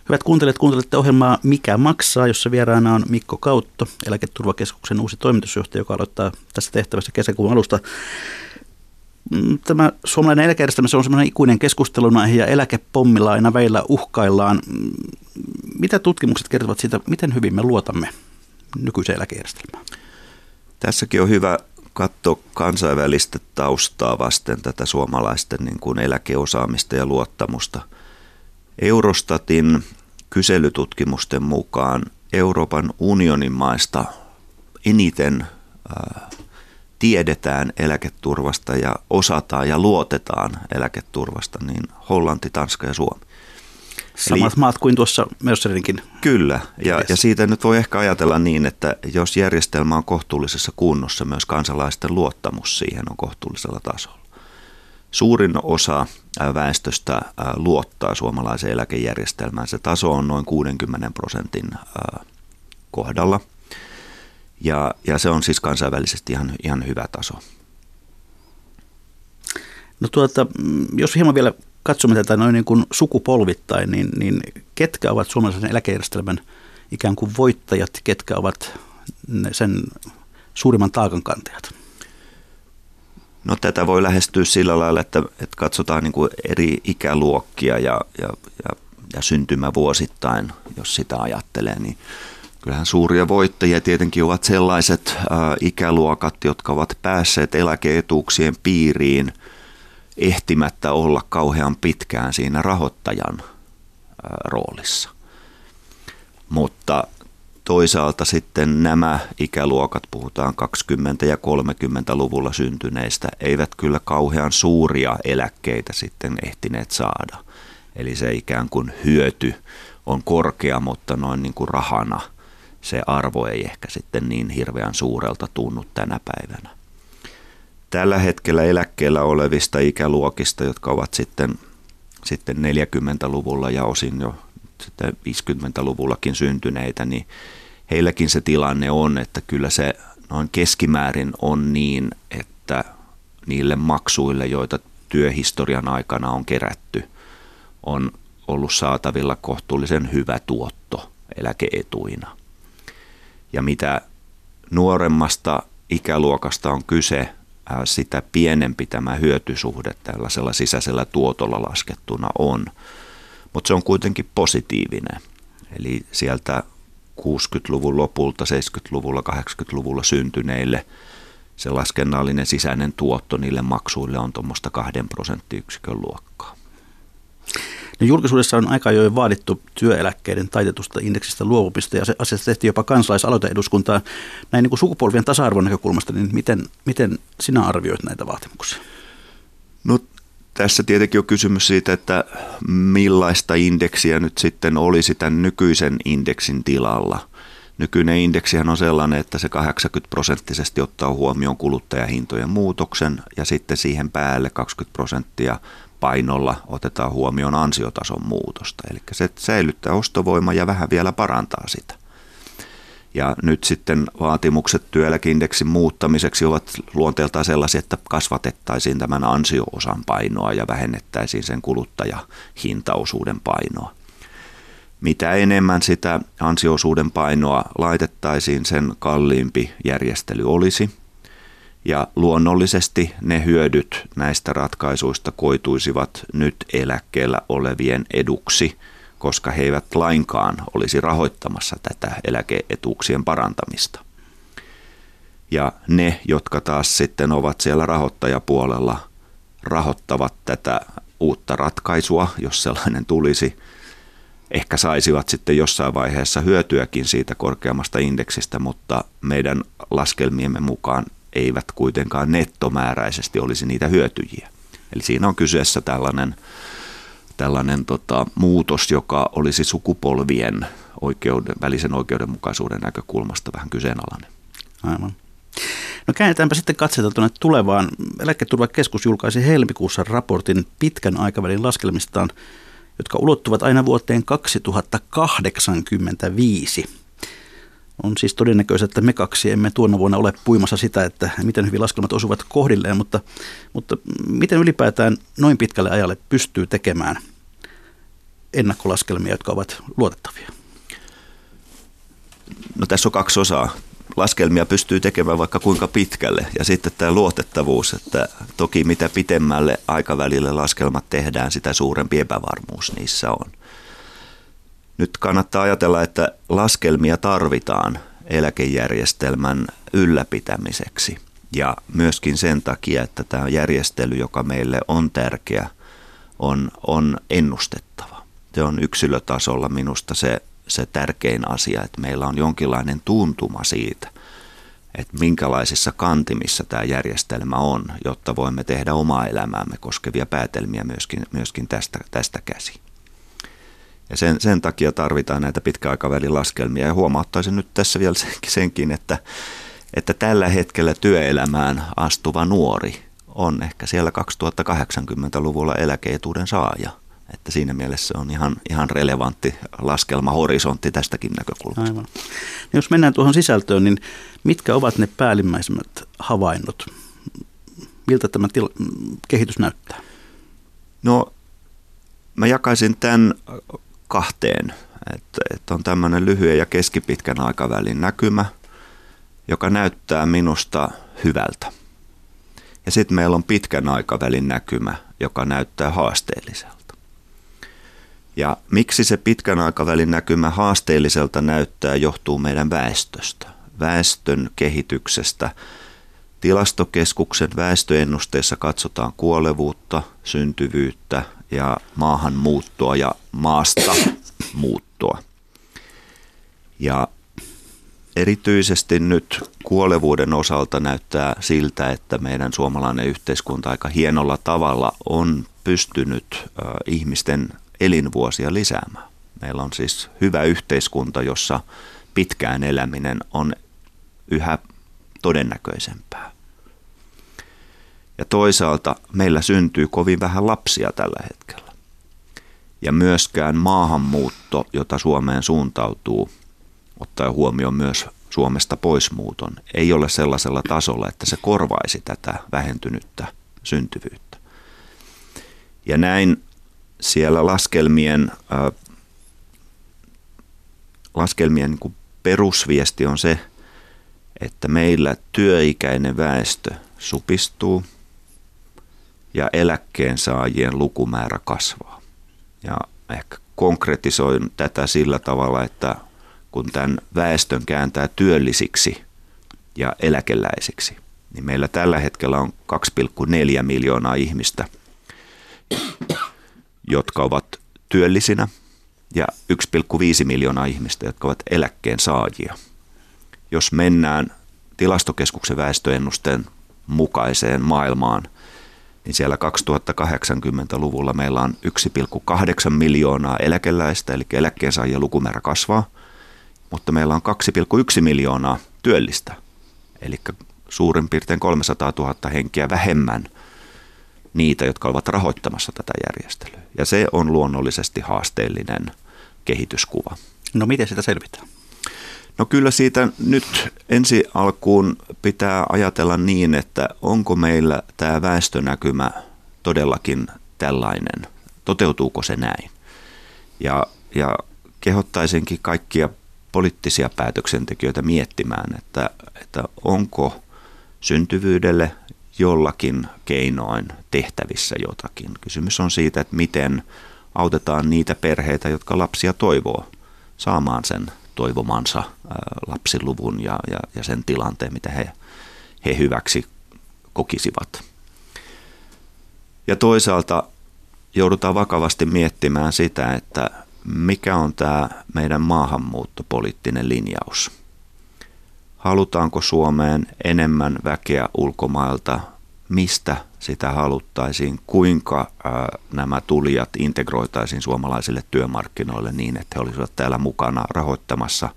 Hyvät kuuntelijat, kuuntelette ohjelmaa Mikä maksaa, jossa vieraana on Mikko Kautto, Eläketurvakeskuksen uusi toimitusjohtaja, joka aloittaa tässä tehtävässä kesäkuun alusta. Tämä suomalainen eläkejärjestelmä, se on semmoinen ikuinen keskustelunaihe ja eläkepommilla aina väillä uhkaillaan. Mitä tutkimukset kertovat siitä, miten hyvin me luotamme nykyiseen eläkejärjestelmään? Tässäkin on hyvä katsoa kansainvälistä taustaa vasten tätä suomalaisten niin kuin eläkeosaamista ja luottamusta. Eurostatin kyselytutkimusten mukaan Euroopan unionin maista eniten äh, tiedetään eläketurvasta ja osataan ja luotetaan eläketurvasta, niin Hollanti, Tanska ja Suomi. Samat Eli, maat kuin tuossa Mösserinkin. Kyllä, ja, ja siitä nyt voi ehkä ajatella niin, että jos järjestelmä on kohtuullisessa kunnossa, myös kansalaisten luottamus siihen on kohtuullisella tasolla. Suurin osa väestöstä luottaa suomalaiseen eläkejärjestelmään. Se taso on noin kuudenkymmenen prosentin kohdalla. Ja, ja se on siis kansainvälisesti ihan, ihan hyvä taso. No tuota, jos hieman vielä katsomme tätä noin niin kuin sukupolvittain, niin, niin ketkä ovat suomalaisen eläkejärjestelmän ikään kuin voittajat, ketkä ovat sen suurimman taakan kantajat? No tätä voi lähestyä sillä lailla, että, että katsotaan niin kuin eri ikäluokkia ja, ja, ja, ja syntymävuosittain, jos sitä ajattelee, niin kyllähän suuria voittajia tietenkin ovat sellaiset ä, ikäluokat, jotka ovat päässeet eläke-etuuksien piiriin ehtimättä olla kauhean pitkään siinä rahoittajan ä, roolissa. Mutta toisaalta sitten nämä ikäluokat, puhutaan kaksikymmentä- ja kolmekymmentäluvulla syntyneistä, eivät kyllä kauhean suuria eläkkeitä sitten ehtineet saada. Eli se ikään kuin hyöty on korkea, mutta noin niin kuin rahana se arvo ei ehkä sitten niin hirveän suurelta tunnu tänä päivänä. Tällä hetkellä eläkkeellä olevista ikäluokista, jotka ovat sitten, sitten neljäkymmentäluvulla ja osin jo sitten viisikymmentäluvullakin syntyneitä, niin heilläkin se tilanne on, että kyllä se noin keskimäärin on niin, että niille maksuille, joita työhistorian aikana on kerätty, on ollut saatavilla kohtuullisen hyvä tuotto eläke-etuina. Ja mitä nuoremmasta ikäluokasta on kyse, sitä pienempi tämä hyötysuhde tällaisella sisäisellä tuotolla laskettuna on. Mutta se on kuitenkin positiivinen. Eli sieltä kuudenkymmenen luvun lopulta, seitsemänkymmentäluvulla, kahdeksankymmentäluvulla syntyneille se laskennallinen sisäinen tuotto niille maksuille on tuommoista kahden prosenttiyksikön luokkaa. Ja julkisuudessa on aika ajoin vaadittu työeläkkeiden taitetusta indeksistä luopumista, ja se asiassa tehtiin jopa kansalaisaloite eduskuntaan. Näin niin kuin sukupolvien tasa-arvon näkökulmasta, niin miten, miten sinä arvioit näitä vaatimuksia? No tässä tietenkin on kysymys siitä, että millaista indeksiä nyt sitten olisi tämän nykyisen indeksin tilalla. Nykyinen indeksihän on sellainen, että se kahdeksankymmentä prosenttisesti ottaa huomioon kuluttajahintojen muutoksen ja sitten siihen päälle kaksikymmentä prosenttia painolla otetaan huomioon ansiotason muutosta. Eli se säilyttää ostovoimaa ja vähän vielä parantaa sitä. Ja nyt sitten vaatimukset työeläkeindeksin muuttamiseksi ovat luonteeltaan sellaisia, että kasvatettaisiin tämän ansio-osan painoa ja vähennettäisiin sen kuluttajahintaosuuden painoa. Mitä enemmän sitä ansio-osuuden painoa laitettaisiin, sen kalliimpi järjestely olisi. Ja luonnollisesti ne hyödyt näistä ratkaisuista koituisivat nyt eläkkeellä olevien eduksi, koska he eivät lainkaan olisi rahoittamassa tätä eläke-etuuksien parantamista. Ja ne, jotka taas sitten ovat siellä rahoittajapuolella, rahoittavat tätä uutta ratkaisua, jos sellainen tulisi. Ehkä saisivat sitten jossain vaiheessa hyötyäkin siitä korkeammasta indeksistä, mutta meidän laskelmiemme mukaan eivät kuitenkaan nettomääräisesti olisi niitä hyötyjiä. Eli siinä on kyseessä tällainen, tällainen tota, muutos, joka olisi sukupolvien oikeuden, välisen oikeudenmukaisuuden näkökulmasta vähän kyseenalainen. Aivan. No käännetäänpä sitten katseita tuonne tulevaan. Eläketurvakeskus julkaisi helmikuussa raportin pitkän aikavälin laskelmistaan, jotka ulottuvat aina vuoteen kaksituhattakahdeksankymmentäviisi. On siis todennäköistä, että me kaksi emme tuona vuonna ole puimassa sitä, että miten hyvin laskelmat osuvat kohdilleen, mutta, mutta miten ylipäätään noin pitkälle ajalle pystyy tekemään ennakkolaskelmia, jotka ovat luotettavia? No tässä on kaksi osaa. Laskelmia pystyy tekemään vaikka kuinka pitkälle ja sitten tämä luotettavuus, että toki mitä pitemmälle aikavälille laskelmat tehdään, sitä suurempi epävarmuus niissä on. Nyt kannattaa ajatella, että laskelmia tarvitaan eläkejärjestelmän ylläpitämiseksi ja myöskin sen takia, että tämä järjestely, joka meille on tärkeä, on, on ennustettava. Se on yksilötasolla minusta se se tärkein asia, että meillä on jonkinlainen tuntuma siitä, että minkälaisissa kantimissa tämä järjestelmä on, jotta voimme tehdä omaa elämäämme koskevia päätelmiä myöskin, myöskin tästä, tästä käsi. Ja sen, sen takia tarvitaan näitä pitkäaikavälin laskelmia ja huomauttaisin nyt tässä vielä senkin, että, että tällä hetkellä työelämään astuva nuori on ehkä siellä kaksituhattakahdeksankymmentäluvulla eläke-etuuden saaja. Että siinä mielessä se on ihan, ihan relevantti laskelma, horisontti tästäkin näkökulmasta. Aivan. No jos mennään tuohon sisältöön, niin mitkä ovat ne päällimmäisemmät havainnot? Miltä tämä til- kehitys näyttää? No mä jakaisin tämän kahteen, että et on tämmöinen lyhyen ja keskipitkän aikavälin näkymä, joka näyttää minusta hyvältä. Ja sitten meillä on pitkän aikavälin näkymä, joka näyttää haasteelliselta. Ja miksi se pitkän aikavälin näkymä haasteelliselta näyttää, johtuu meidän väestöstä, väestön kehityksestä. Tilastokeskuksen väestöennusteessa katsotaan kuolevuutta, syntyvyyttä ja maahanmuuttoa ja maasta muuttoa. Ja erityisesti nyt kuolevuuden osalta näyttää siltä, että meidän suomalainen yhteiskunta aika hienolla tavalla on pystynyt ihmisten elinvuosia lisäämään. Meillä on siis hyvä yhteiskunta, jossa pitkään eläminen on yhä todennäköisempää. Ja toisaalta meillä syntyy kovin vähän lapsia tällä hetkellä. Ja myöskään maahanmuutto, jota Suomeen suuntautuu, ottaen huomioon myös Suomesta poismuuton, ei ole sellaisella tasolla, että se korvaisi tätä vähentynyttä syntyvyyttä. Ja näin siellä laskelmien, äh, laskelmien niin kuin perusviesti on se, että meillä työikäinen väestö supistuu ja eläkkeensaajien lukumäärä kasvaa. Ja ehkä konkretisoin tätä sillä tavalla, että kun tämän väestön kääntää työllisiksi ja eläkeläisiksi, niin meillä tällä hetkellä on kaksi pilkku neljä miljoonaa ihmistä, jotka ovat työllisinä ja yksi pilkku viisi miljoonaa ihmistä, jotka ovat eläkkeen saajia. Jos mennään tilastokeskuksen väestöennusteen mukaiseen maailmaan, niin siellä kaksituhattakahdeksankymmentäluvulla meillä on yksi pilkku kahdeksan miljoonaa eläkeläistä, eli eläkkeensaajien lukumäärä kasvaa, mutta meillä on kaksi pilkku yksi miljoonaa työllistä, eli suurin piirtein kolmesataatuhatta henkeä vähemmän niitä, jotka ovat rahoittamassa tätä järjestelyä. Ja se on luonnollisesti haasteellinen kehityskuva. No miten sitä selvitään? No kyllä siitä nyt ensi alkuun pitää ajatella niin, että onko meillä tämä väestönäkymä todellakin tällainen, toteutuuko se näin. Ja, ja kehottaisinkin kaikkia poliittisia päätöksentekijöitä miettimään, että, että onko syntyvyydelle jollakin keinoin tehtävissä jotakin. Kysymys on siitä, että miten autetaan niitä perheitä, jotka lapsia toivoo, saamaan sen toivomansa lapsiluvun ja, ja, ja sen tilanteen, mitä he, he hyväksi kokisivat. Ja toisaalta joudutaan vakavasti miettimään sitä, että mikä on tämä meidän maahanmuuttopoliittinen linjaus. Halutaanko Suomeen enemmän väkeä ulkomailta? Mistä sitä haluttaisiin? Kuinka nämä tulijat integroitaisiin suomalaisille työmarkkinoille niin, että he olisivat täällä mukana rahoittamassa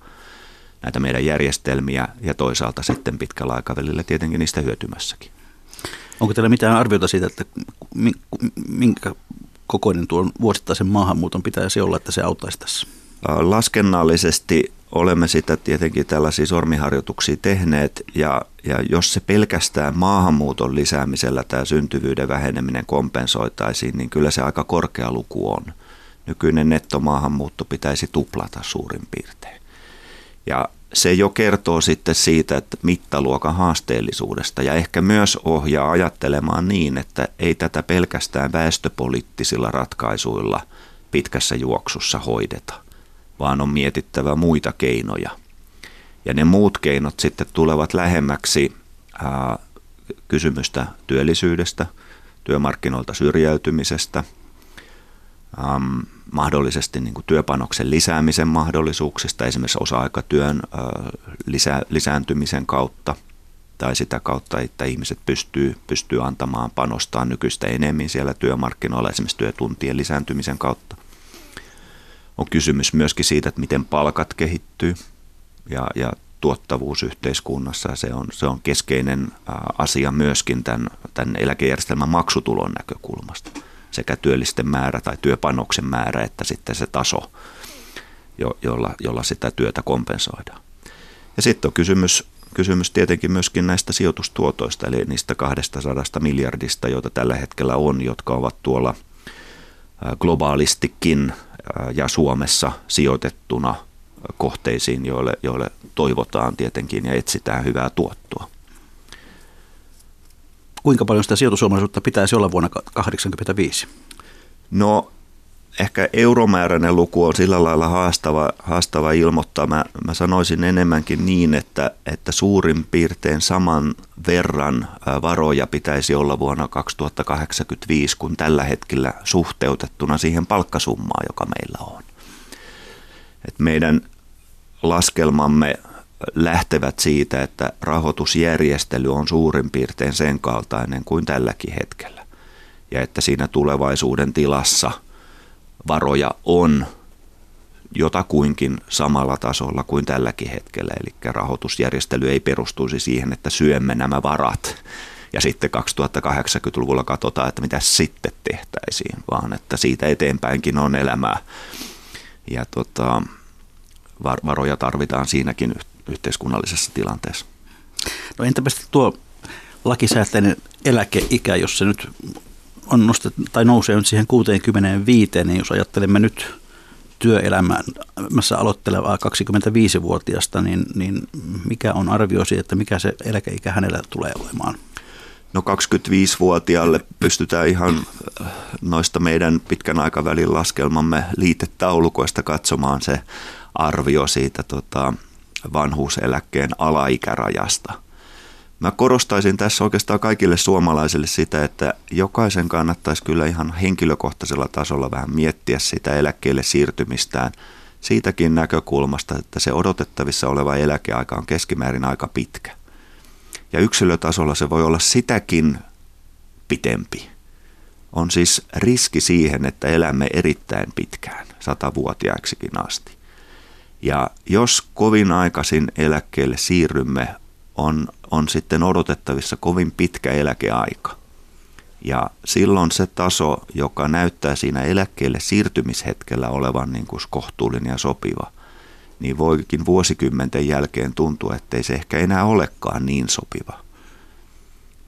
näitä meidän järjestelmiä ja toisaalta sitten pitkällä aikavälillä tietenkin niistä hyötymässäkin? Onko teillä mitään arviota siitä, että minkä kokoinen tuon vuosittaisen maahanmuuton pitäisi olla, että se auttaisi tässä? Laskennallisesti olemme sitä tietenkin tällaisia sormiharjoituksia tehneet, ja, ja jos se pelkästään maahanmuuton lisäämisellä tämä syntyvyyden väheneminen kompensoitaisiin, niin kyllä se aika korkea luku on. Nykyinen nettomaahanmuutto pitäisi tuplata suurin piirtein. Ja se jo kertoo sitten siitä, että mittaluokan haasteellisuudesta ja ehkä myös ohjaa ajattelemaan niin, että ei tätä pelkästään väestöpoliittisilla ratkaisuilla pitkässä juoksussa hoideta, vaan on mietittävä muita keinoja. Ja ne muut keinot sitten tulevat lähemmäksi ää, kysymystä työllisyydestä, työmarkkinoilta syrjäytymisestä, äm, mahdollisesti niin kuin työpanoksen lisäämisen mahdollisuuksista, esimerkiksi osa-aikatyön ää, lisä, lisääntymisen kautta, tai sitä kautta, että ihmiset pystyy, pystyy antamaan panostaa nykyistä enemmän siellä työmarkkinoilla, esimerkiksi työtuntien lisääntymisen kautta. On kysymys myöskin siitä, että miten palkat kehittyy ja, ja tuottavuus yhteiskunnassa. Se on, se on keskeinen asia myöskin tämän, tämän eläkejärjestelmän maksutulon näkökulmasta. Sekä työllisten määrä tai työpanoksen määrä että sitten se taso, jo, jolla, jolla sitä työtä kompensoidaan. Ja sitten on kysymys, kysymys tietenkin myöskin näistä sijoitustuotoista, eli niistä kaksisataa miljardista, joita tällä hetkellä on, jotka ovat tuolla globaalistikin ja Suomessa sijoitettuna kohteisiin, joille, joille toivotaan tietenkin ja etsitään hyvää tuottoa. Kuinka paljon sitä sijoitusomaisuutta pitäisi olla vuonna tuhatyhdeksänsataakahdeksankymmentäviisi? No ehkä euromääräinen luku on sillä lailla haastava, haastava ilmoittaa. Mä, mä sanoisin enemmänkin niin, että, että suurin piirtein saman verran varoja pitäisi olla vuonna kaksituhattakahdeksankymmentäviisi, kun tällä hetkellä suhteutettuna siihen palkkasummaan, joka meillä on. Et meidän laskelmamme lähtevät siitä, että rahoitusjärjestely on suurin piirtein sen kaltainen kuin tälläkin hetkellä. Ja että siinä tulevaisuuden tilassa varoja on jotakuinkin samalla tasolla kuin tälläkin hetkellä, eli rahoitusjärjestely ei perustuisi siihen, että syömme nämä varat ja sitten kaksituhattakahdeksankymmentäluvulla katsotaan, että mitä sitten tehtäisiin, vaan että siitä eteenpäinkin on elämää ja tota, varoja tarvitaan siinäkin yhteiskunnallisessa tilanteessa. No entäpä sitten tuo lakisääteinen eläkeikä, jos se nyt on nostettu, tai nousee nyt siihen kuuteenkymmeneenviiteen, niin jos ajattelemme nyt työelämässä aloittelevaa kaksikymmentäviisivuotiaasta, niin, niin mikä on arvio siitä, että mikä se eläkeikä hänellä tulee olemaan? No kaksikymmentäviisivuotiaalle pystytään ihan noista meidän pitkän aikavälin laskelmamme liitetaulukoista katsomaan se arvio siitä tota, vanhuuseläkkeen alaikärajasta. Mä korostaisin tässä oikeastaan kaikille suomalaisille sitä, että jokaisen kannattaisi kyllä ihan henkilökohtaisella tasolla vähän miettiä sitä eläkkeelle siirtymistään siitäkin näkökulmasta, että se odotettavissa oleva eläkeaika on keskimäärin aika pitkä. Ja yksilötasolla se voi olla sitäkin pitempi. On siis riski siihen, että elämme erittäin pitkään, satavuotiaiksikin asti. Ja jos kovin aikaisin eläkkeelle siirrymme, on, on sitten odotettavissa kovin pitkä eläkeaika. Ja silloin se taso, joka näyttää siinä eläkkeelle siirtymishetkellä olevan niin kuin kohtuullinen ja sopiva, niin voikin vuosikymmenten jälkeen tuntua, ettei se ehkä enää olekaan niin sopiva.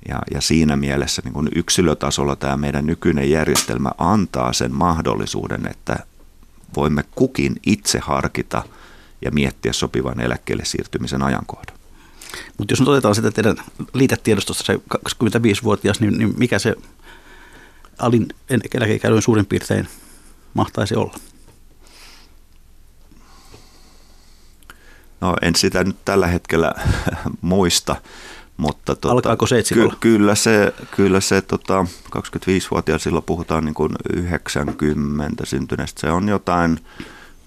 Ja, ja siinä mielessä niin kuin yksilötasolla tämä meidän nykyinen järjestelmä antaa sen mahdollisuuden, että voimme kukin itse harkita ja miettiä sopivan eläkkeelle siirtymisen ajankohdan. Mutta jos nyt otetaan sitä teidän liitetiedostosta se kaksikymmentäviisivuotias, niin, niin mikä se alin eläkeikäinen suurin piirtein mahtaisi olla? No en sitä nyt tällä hetkellä muista, mutta tota, alkaako seitsemällä? Ky- kyllä se, kyllä se tota, kaksikymmentäviisivuotiailla silloin puhutaan niin kuin yhdeksänkymmentä syntyneestä, se on jotain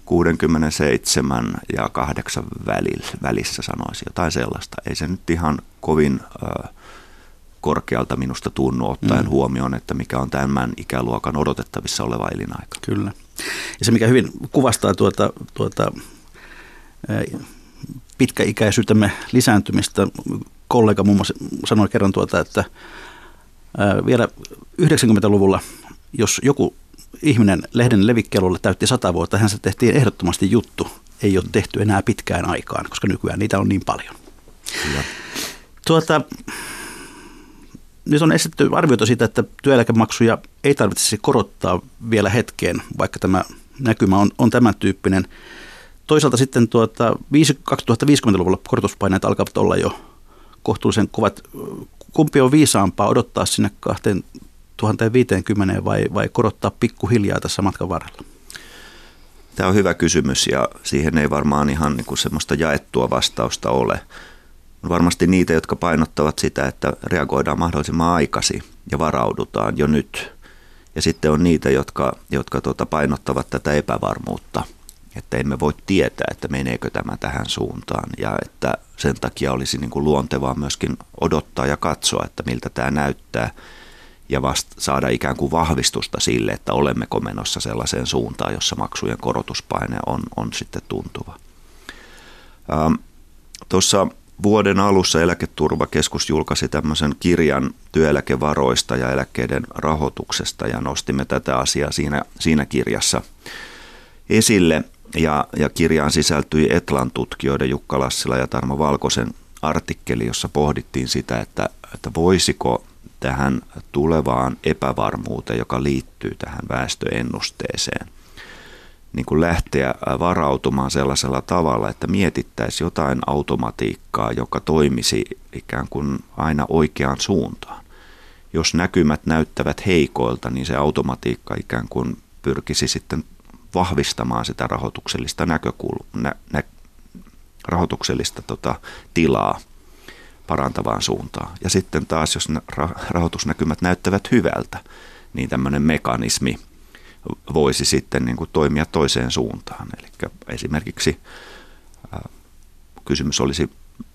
kuusikymmentäseitsemän ja kahdeksan välissä sanoisi jotain sellaista. Ei se nyt ihan kovin ö, korkealta minusta tunnu ottaen mm. huomioon, että mikä on tämän ikäluokan odotettavissa oleva elinaika. Kyllä. Ja se mikä hyvin kuvastaa tuota, tuota pitkäikäisyytemme lisääntymistä, kollega muun muassa sanoi kerran tuota, että vielä yhdeksänkymmentäluvulla, jos joku ihminen lehden levikkelulla täytti sata vuotta, hän se tehtiin ehdottomasti juttu. Ei ole tehty enää pitkään aikaan, koska nykyään niitä on niin paljon. Tuota, nyt on esitetty arvioita siitä, että työeläkemaksuja ei tarvitsisi korottaa vielä hetkeen, vaikka tämä näkymä on, on tämän tyyppinen. Toisaalta sitten tuota, kaksituhattaviisikymmentäluvulla korotuspaineet alkavat olla jo kohtuullisen kovat. Kumpi on viisaampaa odottaa sinne kaksituhattaviisikymmentä vai, vai korottaa pikkuhiljaa tässä matkan varrella? Tämä on hyvä kysymys ja siihen ei varmaan ihan niin kuin semmoista jaettua vastausta ole. On varmasti niitä, jotka painottavat sitä, että reagoidaan mahdollisimman aikaisin ja varaudutaan jo nyt. Ja sitten on niitä, jotka, jotka tuota painottavat tätä epävarmuutta. Että emme voi tietää, että meneekö tämä tähän suuntaan ja että sen takia olisi niin kuin luontevaa myöskin odottaa ja katsoa, että miltä tämä näyttää ja vasta saada ikään kuin vahvistusta sille, että olemmeko menossa sellaiseen suuntaan, jossa maksujen korotuspaine on, on sitten tuntuva. Ähm, tuossa vuoden alussa Eläketurvakeskus julkaisi tämmöisen kirjan työeläkevaroista ja eläkkeiden rahoituksesta ja nostimme tätä asiaa siinä, siinä kirjassa esille. Ja, ja kirjaan sisältyi Etlan tutkijoiden Jukka Lassila ja Tarmo Valkosen artikkeli, jossa pohdittiin sitä, että, että voisiko tähän tulevaan epävarmuuteen, joka liittyy tähän väestöennusteeseen, niin kuin lähteä varautumaan sellaisella tavalla, että mietittäisiin jotain automatiikkaa, joka toimisi ikään kuin aina oikeaan suuntaan. Jos näkymät näyttävät heikoilta, niin se automatiikka ikään kuin pyrkisi sitten vahvistamaan sitä rahoituksellista näkökulmaa, nä, nä, rahoituksellista tota, tilaa parantavaan suuntaan. Ja sitten taas, jos rahoitusnäkymät näyttävät hyvältä, niin tämmöinen mekanismi voisi sitten niin kuin toimia toiseen suuntaan. Eli esimerkiksi äh, kysymys olisi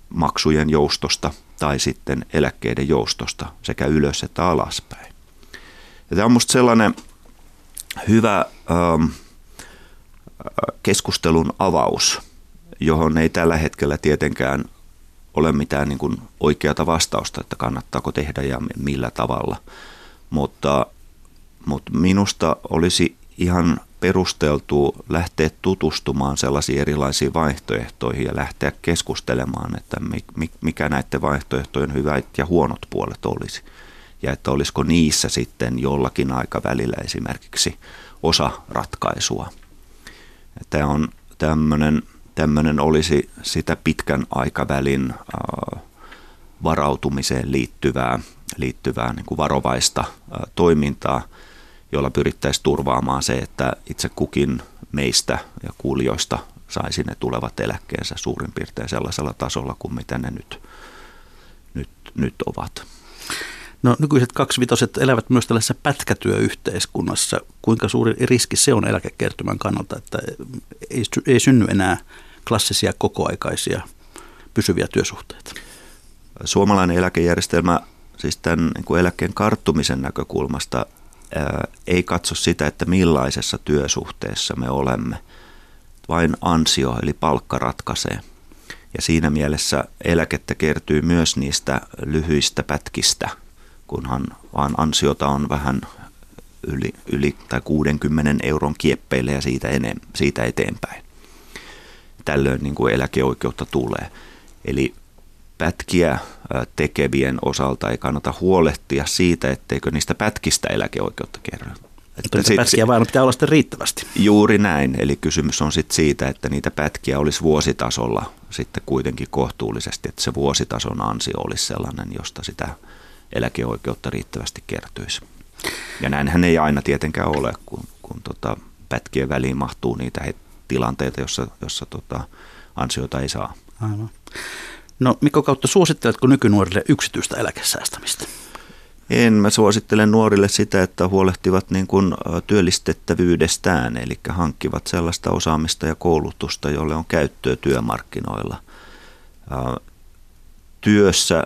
maksujen joustosta tai sitten eläkkeiden joustosta sekä ylös että alaspäin. Ja tämä on musta sellainen hyvä Ähm, keskustelun avaus, johon ei tällä hetkellä tietenkään ole mitään niin kuin oikeata vastausta, että kannattaako tehdä ja millä tavalla, mutta, mutta minusta olisi ihan perusteltua lähteä tutustumaan sellaisiin erilaisiin vaihtoehtoihin ja lähteä keskustelemaan, että mikä näiden vaihtoehtojen hyvät ja huonot puolet olisi ja että olisiko niissä sitten jollakin aikavälillä esimerkiksi osa ratkaisua. Tämä on tämmöinen, tämmöinen olisi sitä pitkän aikavälin ää, varautumiseen liittyvää, liittyvää niin kuin varovaista ää, toimintaa, jolla pyrittäisiin turvaamaan se, että itse kukin meistä ja kuulijoista saisi ne tulevat eläkkeensä suurin piirtein sellaisella tasolla kuin mitä ne nyt, nyt, nyt ovat. No, nykyiset kaksivitoset elävät myös tällaisessa pätkätyöyhteiskunnassa. Kuinka suuri riski se on eläkekertymän kannalta, että ei, ei synny enää klassisia kokoaikaisia pysyviä työsuhteita? Suomalainen eläkejärjestelmä siis tämän niin kuin eläkkeen karttumisen näkökulmasta ää, ei katso sitä, että millaisessa työsuhteessa me olemme. Vain ansio eli palkka ratkaisee. Ja siinä mielessä eläkettä kertyy myös niistä lyhyistä pätkistä, kunhan vaan ansiota on vähän yli, yli tai kuudenkymmenen euron kieppeillä ja siitä, enem, siitä eteenpäin. Tällöin niin kuin eläkeoikeutta tulee. Eli pätkiä tekevien osalta ei kannata huolehtia siitä, etteikö niistä pätkistä eläkeoikeutta kerry. Että niitä pätkiä vaan pitää olla sitten riittävästi. Juuri näin. Eli kysymys on sitten siitä, että niitä pätkiä olisi vuositasolla sitten kuitenkin kohtuullisesti, että se vuositason ansio olisi sellainen, josta sitä eläkeoikeutta riittävästi kertyisi. Ja näinhän ei aina tietenkään ole, kun, kun tota pätkien väliin mahtuu niitä he, tilanteita, jossa, jossa tota ansioita ei saa. Aivan. No, Mikko Kautto, suositteletko nykynuorille yksityistä eläkesäästämistä? En. Mä suosittelen nuorille sitä, että huolehtivat niin kuin työllistettävyydestään, eli hankkivat sellaista osaamista ja koulutusta, jolle on käyttöä työmarkkinoilla. Työssä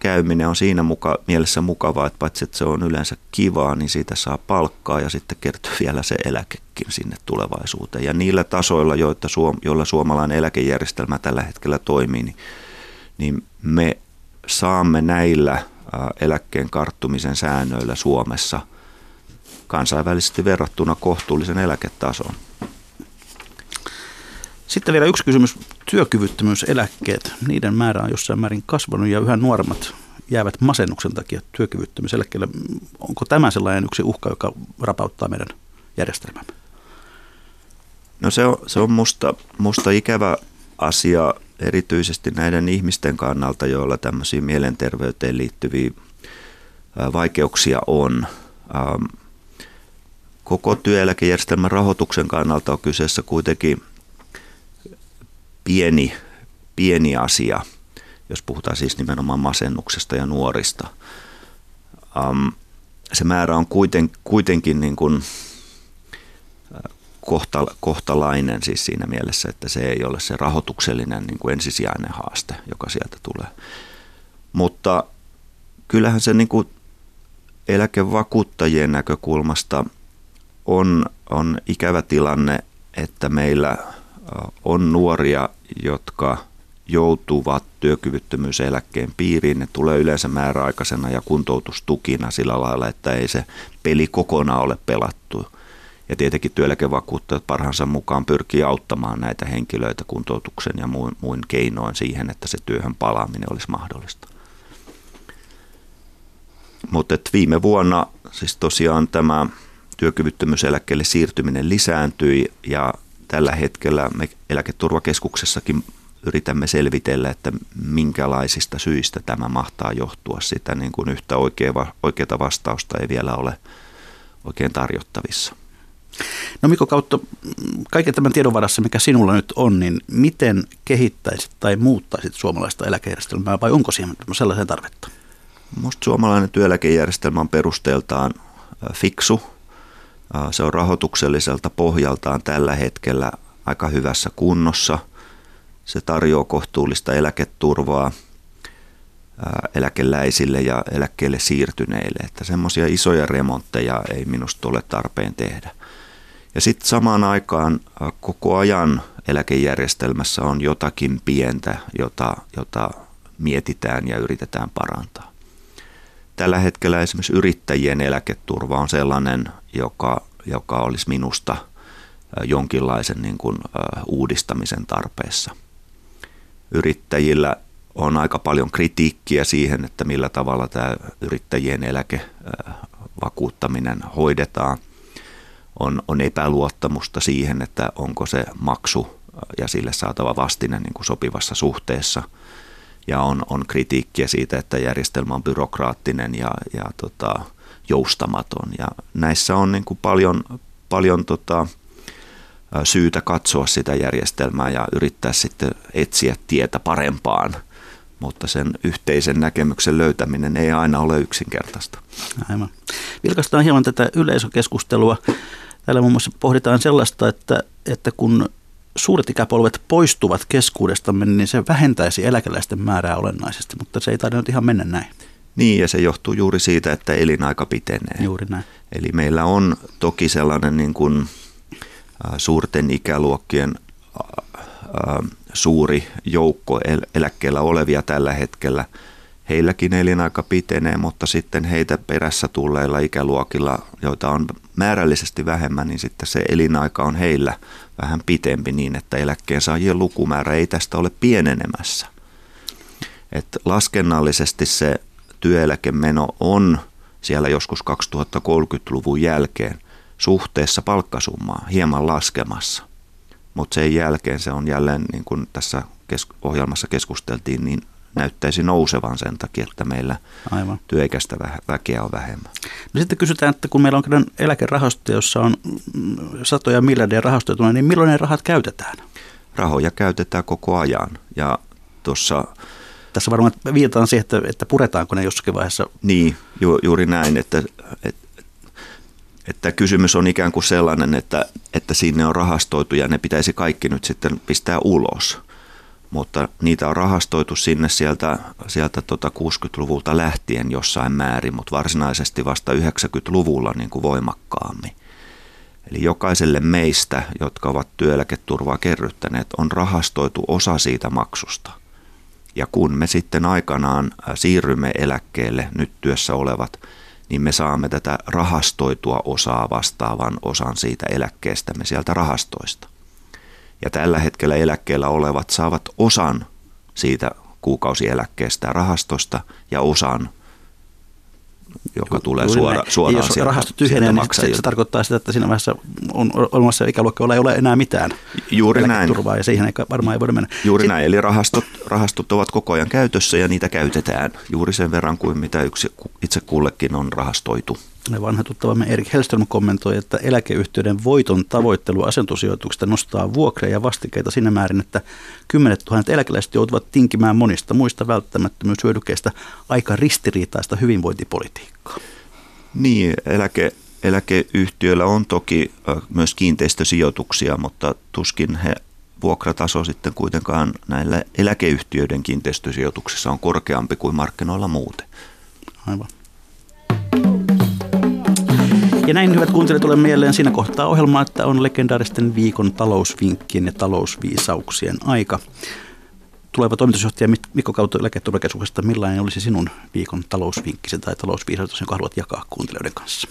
käyminen on siinä muka, mielessä mukavaa, että paitsi että se on yleensä kivaa, niin siitä saa palkkaa ja sitten kertyy vielä se eläkekin sinne tulevaisuuteen. Ja niillä tasoilla, joita suom, joilla suomalainen eläkejärjestelmä tällä hetkellä toimii, niin, niin me saamme näillä eläkkeen karttumisen säännöillä Suomessa kansainvälisesti verrattuna kohtuullisen eläketason. Sitten vielä yksi kysymys. Työkyvyttömyyseläkkeet. Niiden määrä on jossain määrin kasvanut ja yhä nuoremmat jäävät masennuksen takia työkyvyttömyyseläkkeelle. Onko tämä sellainen yksi uhka, joka rapauttaa meidän järjestelmämme? No se on, se on musta, musta ikävä asia erityisesti näiden ihmisten kannalta, joilla tämmöisiä mielenterveyteen liittyviä vaikeuksia on. Koko työeläkejärjestelmän rahoituksen kannalta on kyseessä kuitenkin Pieni, pieni asia, jos puhutaan siis nimenomaan masennuksesta ja nuorista. Um, se määrä on kuiten, kuitenkin niin kuin kohta, kohtalainen siis siinä mielessä, että se ei ole se rahoituksellinen niin kuin ensisijainen haaste, joka sieltä tulee. Mutta kyllähän se niin kuin eläkevakuuttajien näkökulmasta on, on ikävä tilanne, että meillä on nuoria, jotka joutuvat työkyvyttömyyseläkkeen piiriin. Ne tulee yleensä määräaikaisena ja kuntoutustukina sillä lailla, että ei se peli kokonaan ole pelattu. Ja tietenkin työeläkevakuuttajat parhaansa mukaan pyrkii auttamaan näitä henkilöitä kuntoutuksen ja muun, muun keinoin siihen, että se työhön palaaminen olisi mahdollista. Mutta viime vuonna siis tosiaan tämä työkyvyttömyyseläkkeelle siirtyminen lisääntyi ja tällä hetkellä me Eläketurvakeskuksessakin yritämme selvitellä, että minkälaisista syistä tämä mahtaa johtua. Sitä niin kuin yhtä oikeaa vastausta ei vielä ole oikein tarjottavissa. No Mikko Kautto, kaiken tämän tiedon varassa, mikä sinulla nyt on, niin miten kehittäisit tai muuttaisit suomalaista eläkejärjestelmää vai onko siihen sellaiseen tarvetta? Minusta suomalainen työeläkejärjestelmä on perusteeltaan fiksu. Se on rahoitukselliselta pohjaltaan tällä hetkellä aika hyvässä kunnossa. Se tarjoaa kohtuullista eläketurvaa eläkeläisille ja eläkkeelle siirtyneille. Että semmoisia isoja remontteja ei minusta ole tarpeen tehdä. Ja sitten samaan aikaan koko ajan eläkejärjestelmässä on jotakin pientä, jota, jota mietitään ja yritetään parantaa. Tällä hetkellä esimerkiksi yrittäjien eläketurva on sellainen, joka, joka olisi minusta jonkinlaisen niin kuin, uudistamisen tarpeessa. Yrittäjillä on aika paljon kritiikkiä siihen, että millä tavalla tämä yrittäjien eläkevakuuttaminen hoidetaan. On, on epäluottamusta siihen, että onko se maksu ja sille saatava vastine niin kuin sopivassa suhteessa. Ja on, on kritiikkiä siitä, että järjestelmä on byrokraattinen ja, ja tota, joustamaton. Ja näissä on niin kuin paljon, paljon tota, syytä katsoa sitä järjestelmää ja yrittää sitten etsiä tietä parempaan mutta sen yhteisen näkemyksen löytäminen ei aina ole yksinkertaista. Aivan. Vilkaistaan hieman tätä yleisökeskustelua. Täällä muun muassa pohditaan sellaista, että, että kun suuret ikäpolvet poistuvat keskuudestamme, niin se vähentäisi eläkeläisten määrää olennaisesti, mutta se ei taida nyt ihan mennä näin. Niin, ja se johtuu juuri siitä, että elinaika pitenee. Juuri näin. Eli meillä on toki sellainen niin kuin suurten ikäluokkien suuri joukko eläkkeellä olevia tällä hetkellä. Heilläkin elinaika pitenee, mutta sitten heitä perässä tulleilla ikäluokilla, joita on määrällisesti vähemmän, niin sitten se elinaika on heillä vähän pitempi niin, että eläkkeensaajien lukumäärä ei tästä ole pienenemässä. Et laskennallisesti se työeläkemeno on siellä joskus kaksituhattakolmekymmentäluvun jälkeen suhteessa palkkasummaa hieman laskemassa, mutta sen jälkeen se on jälleen, niin kuin tässä kesk- ohjelmassa keskusteltiin, niin näyttäisi nousevan sen takia, että meillä Aivan. työikäistä väkeä on vähemmän. No sitten kysytään, että kun meillä on kerran eläkerahasto, jossa on satoja miljardia rahastoituna, niin milloin ne rahat käytetään? Rahoja käytetään koko ajan. Ja tuossa Tässä varmaan viitataan siihen, että, että puretaanko ne jossakin vaiheessa. Niin, ju, juuri näin, että, että, että kysymys on ikään kuin sellainen, että, että sinne on rahastoitu ja ne pitäisi kaikki nyt sitten pistää ulos. Mutta niitä on rahastoitu sinne sieltä, sieltä tota kuusikymmentäluvulta lähtien jossain määrin, mutta varsinaisesti vasta yhdeksänkymmentäluvulla niin kuin voimakkaammin. Eli jokaiselle meistä, jotka ovat työeläketurvaa kerryttäneet, on rahastoitu osa siitä maksusta. Ja kun me sitten aikanaan siirrymme eläkkeelle, nyt työssä olevat, niin me saamme tätä rahastoitua osaa vastaavan osan siitä eläkkeestämme sieltä rahastoista. Ja tällä hetkellä eläkkeellä olevat saavat osan siitä kuukausieläkkeestä rahastosta ja osan, joka Ju, tulee suora, suoraan sieltä. Jos rahasto tyhjenee, niin se, se tarkoittaa sitä, että siinä vaiheessa on olemassa ikäluokkeella ei ole enää mitään Juuri eläketurvaa näin. Ja siihen ei varmaan ei voida mennä. Juuri Sitten, näin, eli rahastot, rahastot ovat koko ajan käytössä ja niitä käytetään juuri sen verran kuin mitä yksi, itse kullekin on rahastoitu. Vanha tuttavamme Erik Hellström kommentoi, että eläkeyhtiöiden voiton tavoittelu asuntosijoituksesta nostaa vuokria ja vastikkeita siinä määrin, että kymmenet tuhannet eläkeläiset joutuvat tinkimään monista muista välttämättömyyshyödykkeistä, aika ristiriitaista hyvinvointipolitiikkaa. Niin, eläke, eläkeyhtiöillä on toki myös kiinteistösijoituksia, mutta tuskin he, vuokrataso sitten kuitenkaan näillä eläkeyhtiöiden kiinteistösijoituksissa on korkeampi kuin markkinoilla muuten. Aivan. Ja näin, hyvät kuuntelijat, tulee mieleen siinä kohtaa ohjelmaa, että on legendaaristen viikon talousvinkkien ja talousviisauksien aika. Tuleva toimitusjohtaja Mikko Kautto Eläketurvakeskuksesta, millainen olisi sinun viikon talousvinkkisi tai talousviisaus, jonka haluat jakaa kuuntelijoiden kanssa?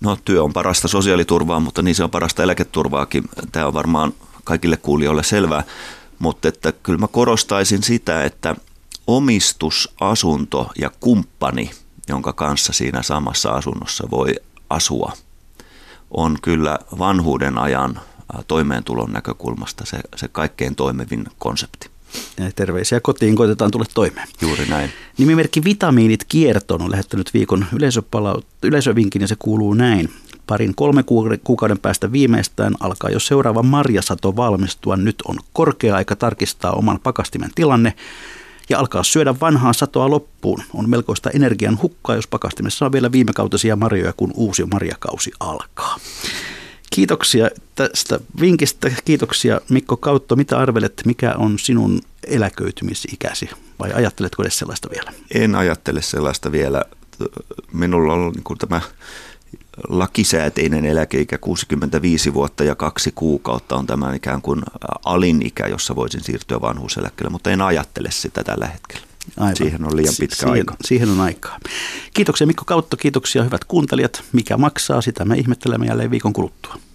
No, työ on parasta sosiaaliturvaa, mutta niin se on parasta eläketurvaakin. Tämä on varmaan kaikille kuulijoille selvää, mutta että kyllä mä korostaisin sitä, että omistus, asunto ja kumppani, jonka kanssa siinä samassa asunnossa voi asua, on kyllä vanhuuden ajan toimeentulon näkökulmasta se, se kaikkein toimivin konsepti. Ja terveisiä kotiin, koitetaan tulla toimeen. Juuri näin. Nimimerkki Vitamiinit kiertoon on lähettänyt viikon yleisöpalaut- yleisövinkin ja se kuuluu näin. Parin kolme kuukauden päästä viimeistään alkaa jo seuraava marjasato valmistua. Nyt on korkea aika tarkistaa oman pakastimen tilanne ja alkaa syödä vanhaa satoa loppuun. On melkoista energian hukkaa, jos pakastimessa on vielä viimekautisia marjoja, kun uusi marjakausi alkaa. Kiitoksia tästä vinkistä. Kiitoksia Mikko Kautto. Mitä arvelet, mikä on sinun eläköitymisikäsi? Vai ajatteletko edes sellaista vielä? En ajattele sellaista vielä. Minulla on niin kuin tämä lakisääteinen eläkeikä kuusikymmentäviisi vuotta ja kaksi kuukautta on tämä ikään kuin alin ikä, jossa voisin siirtyä vanhuuseläkkeelle, mutta en ajattele sitä tällä hetkellä. Aivan. Siihen on liian pitkä siihen, aika. Siihen on aikaa. Kiitoksia Mikko Kautto, kiitoksia hyvät kuuntelijat. Mikä maksaa, sitä me ihmettelemme jälleen viikon kuluttua.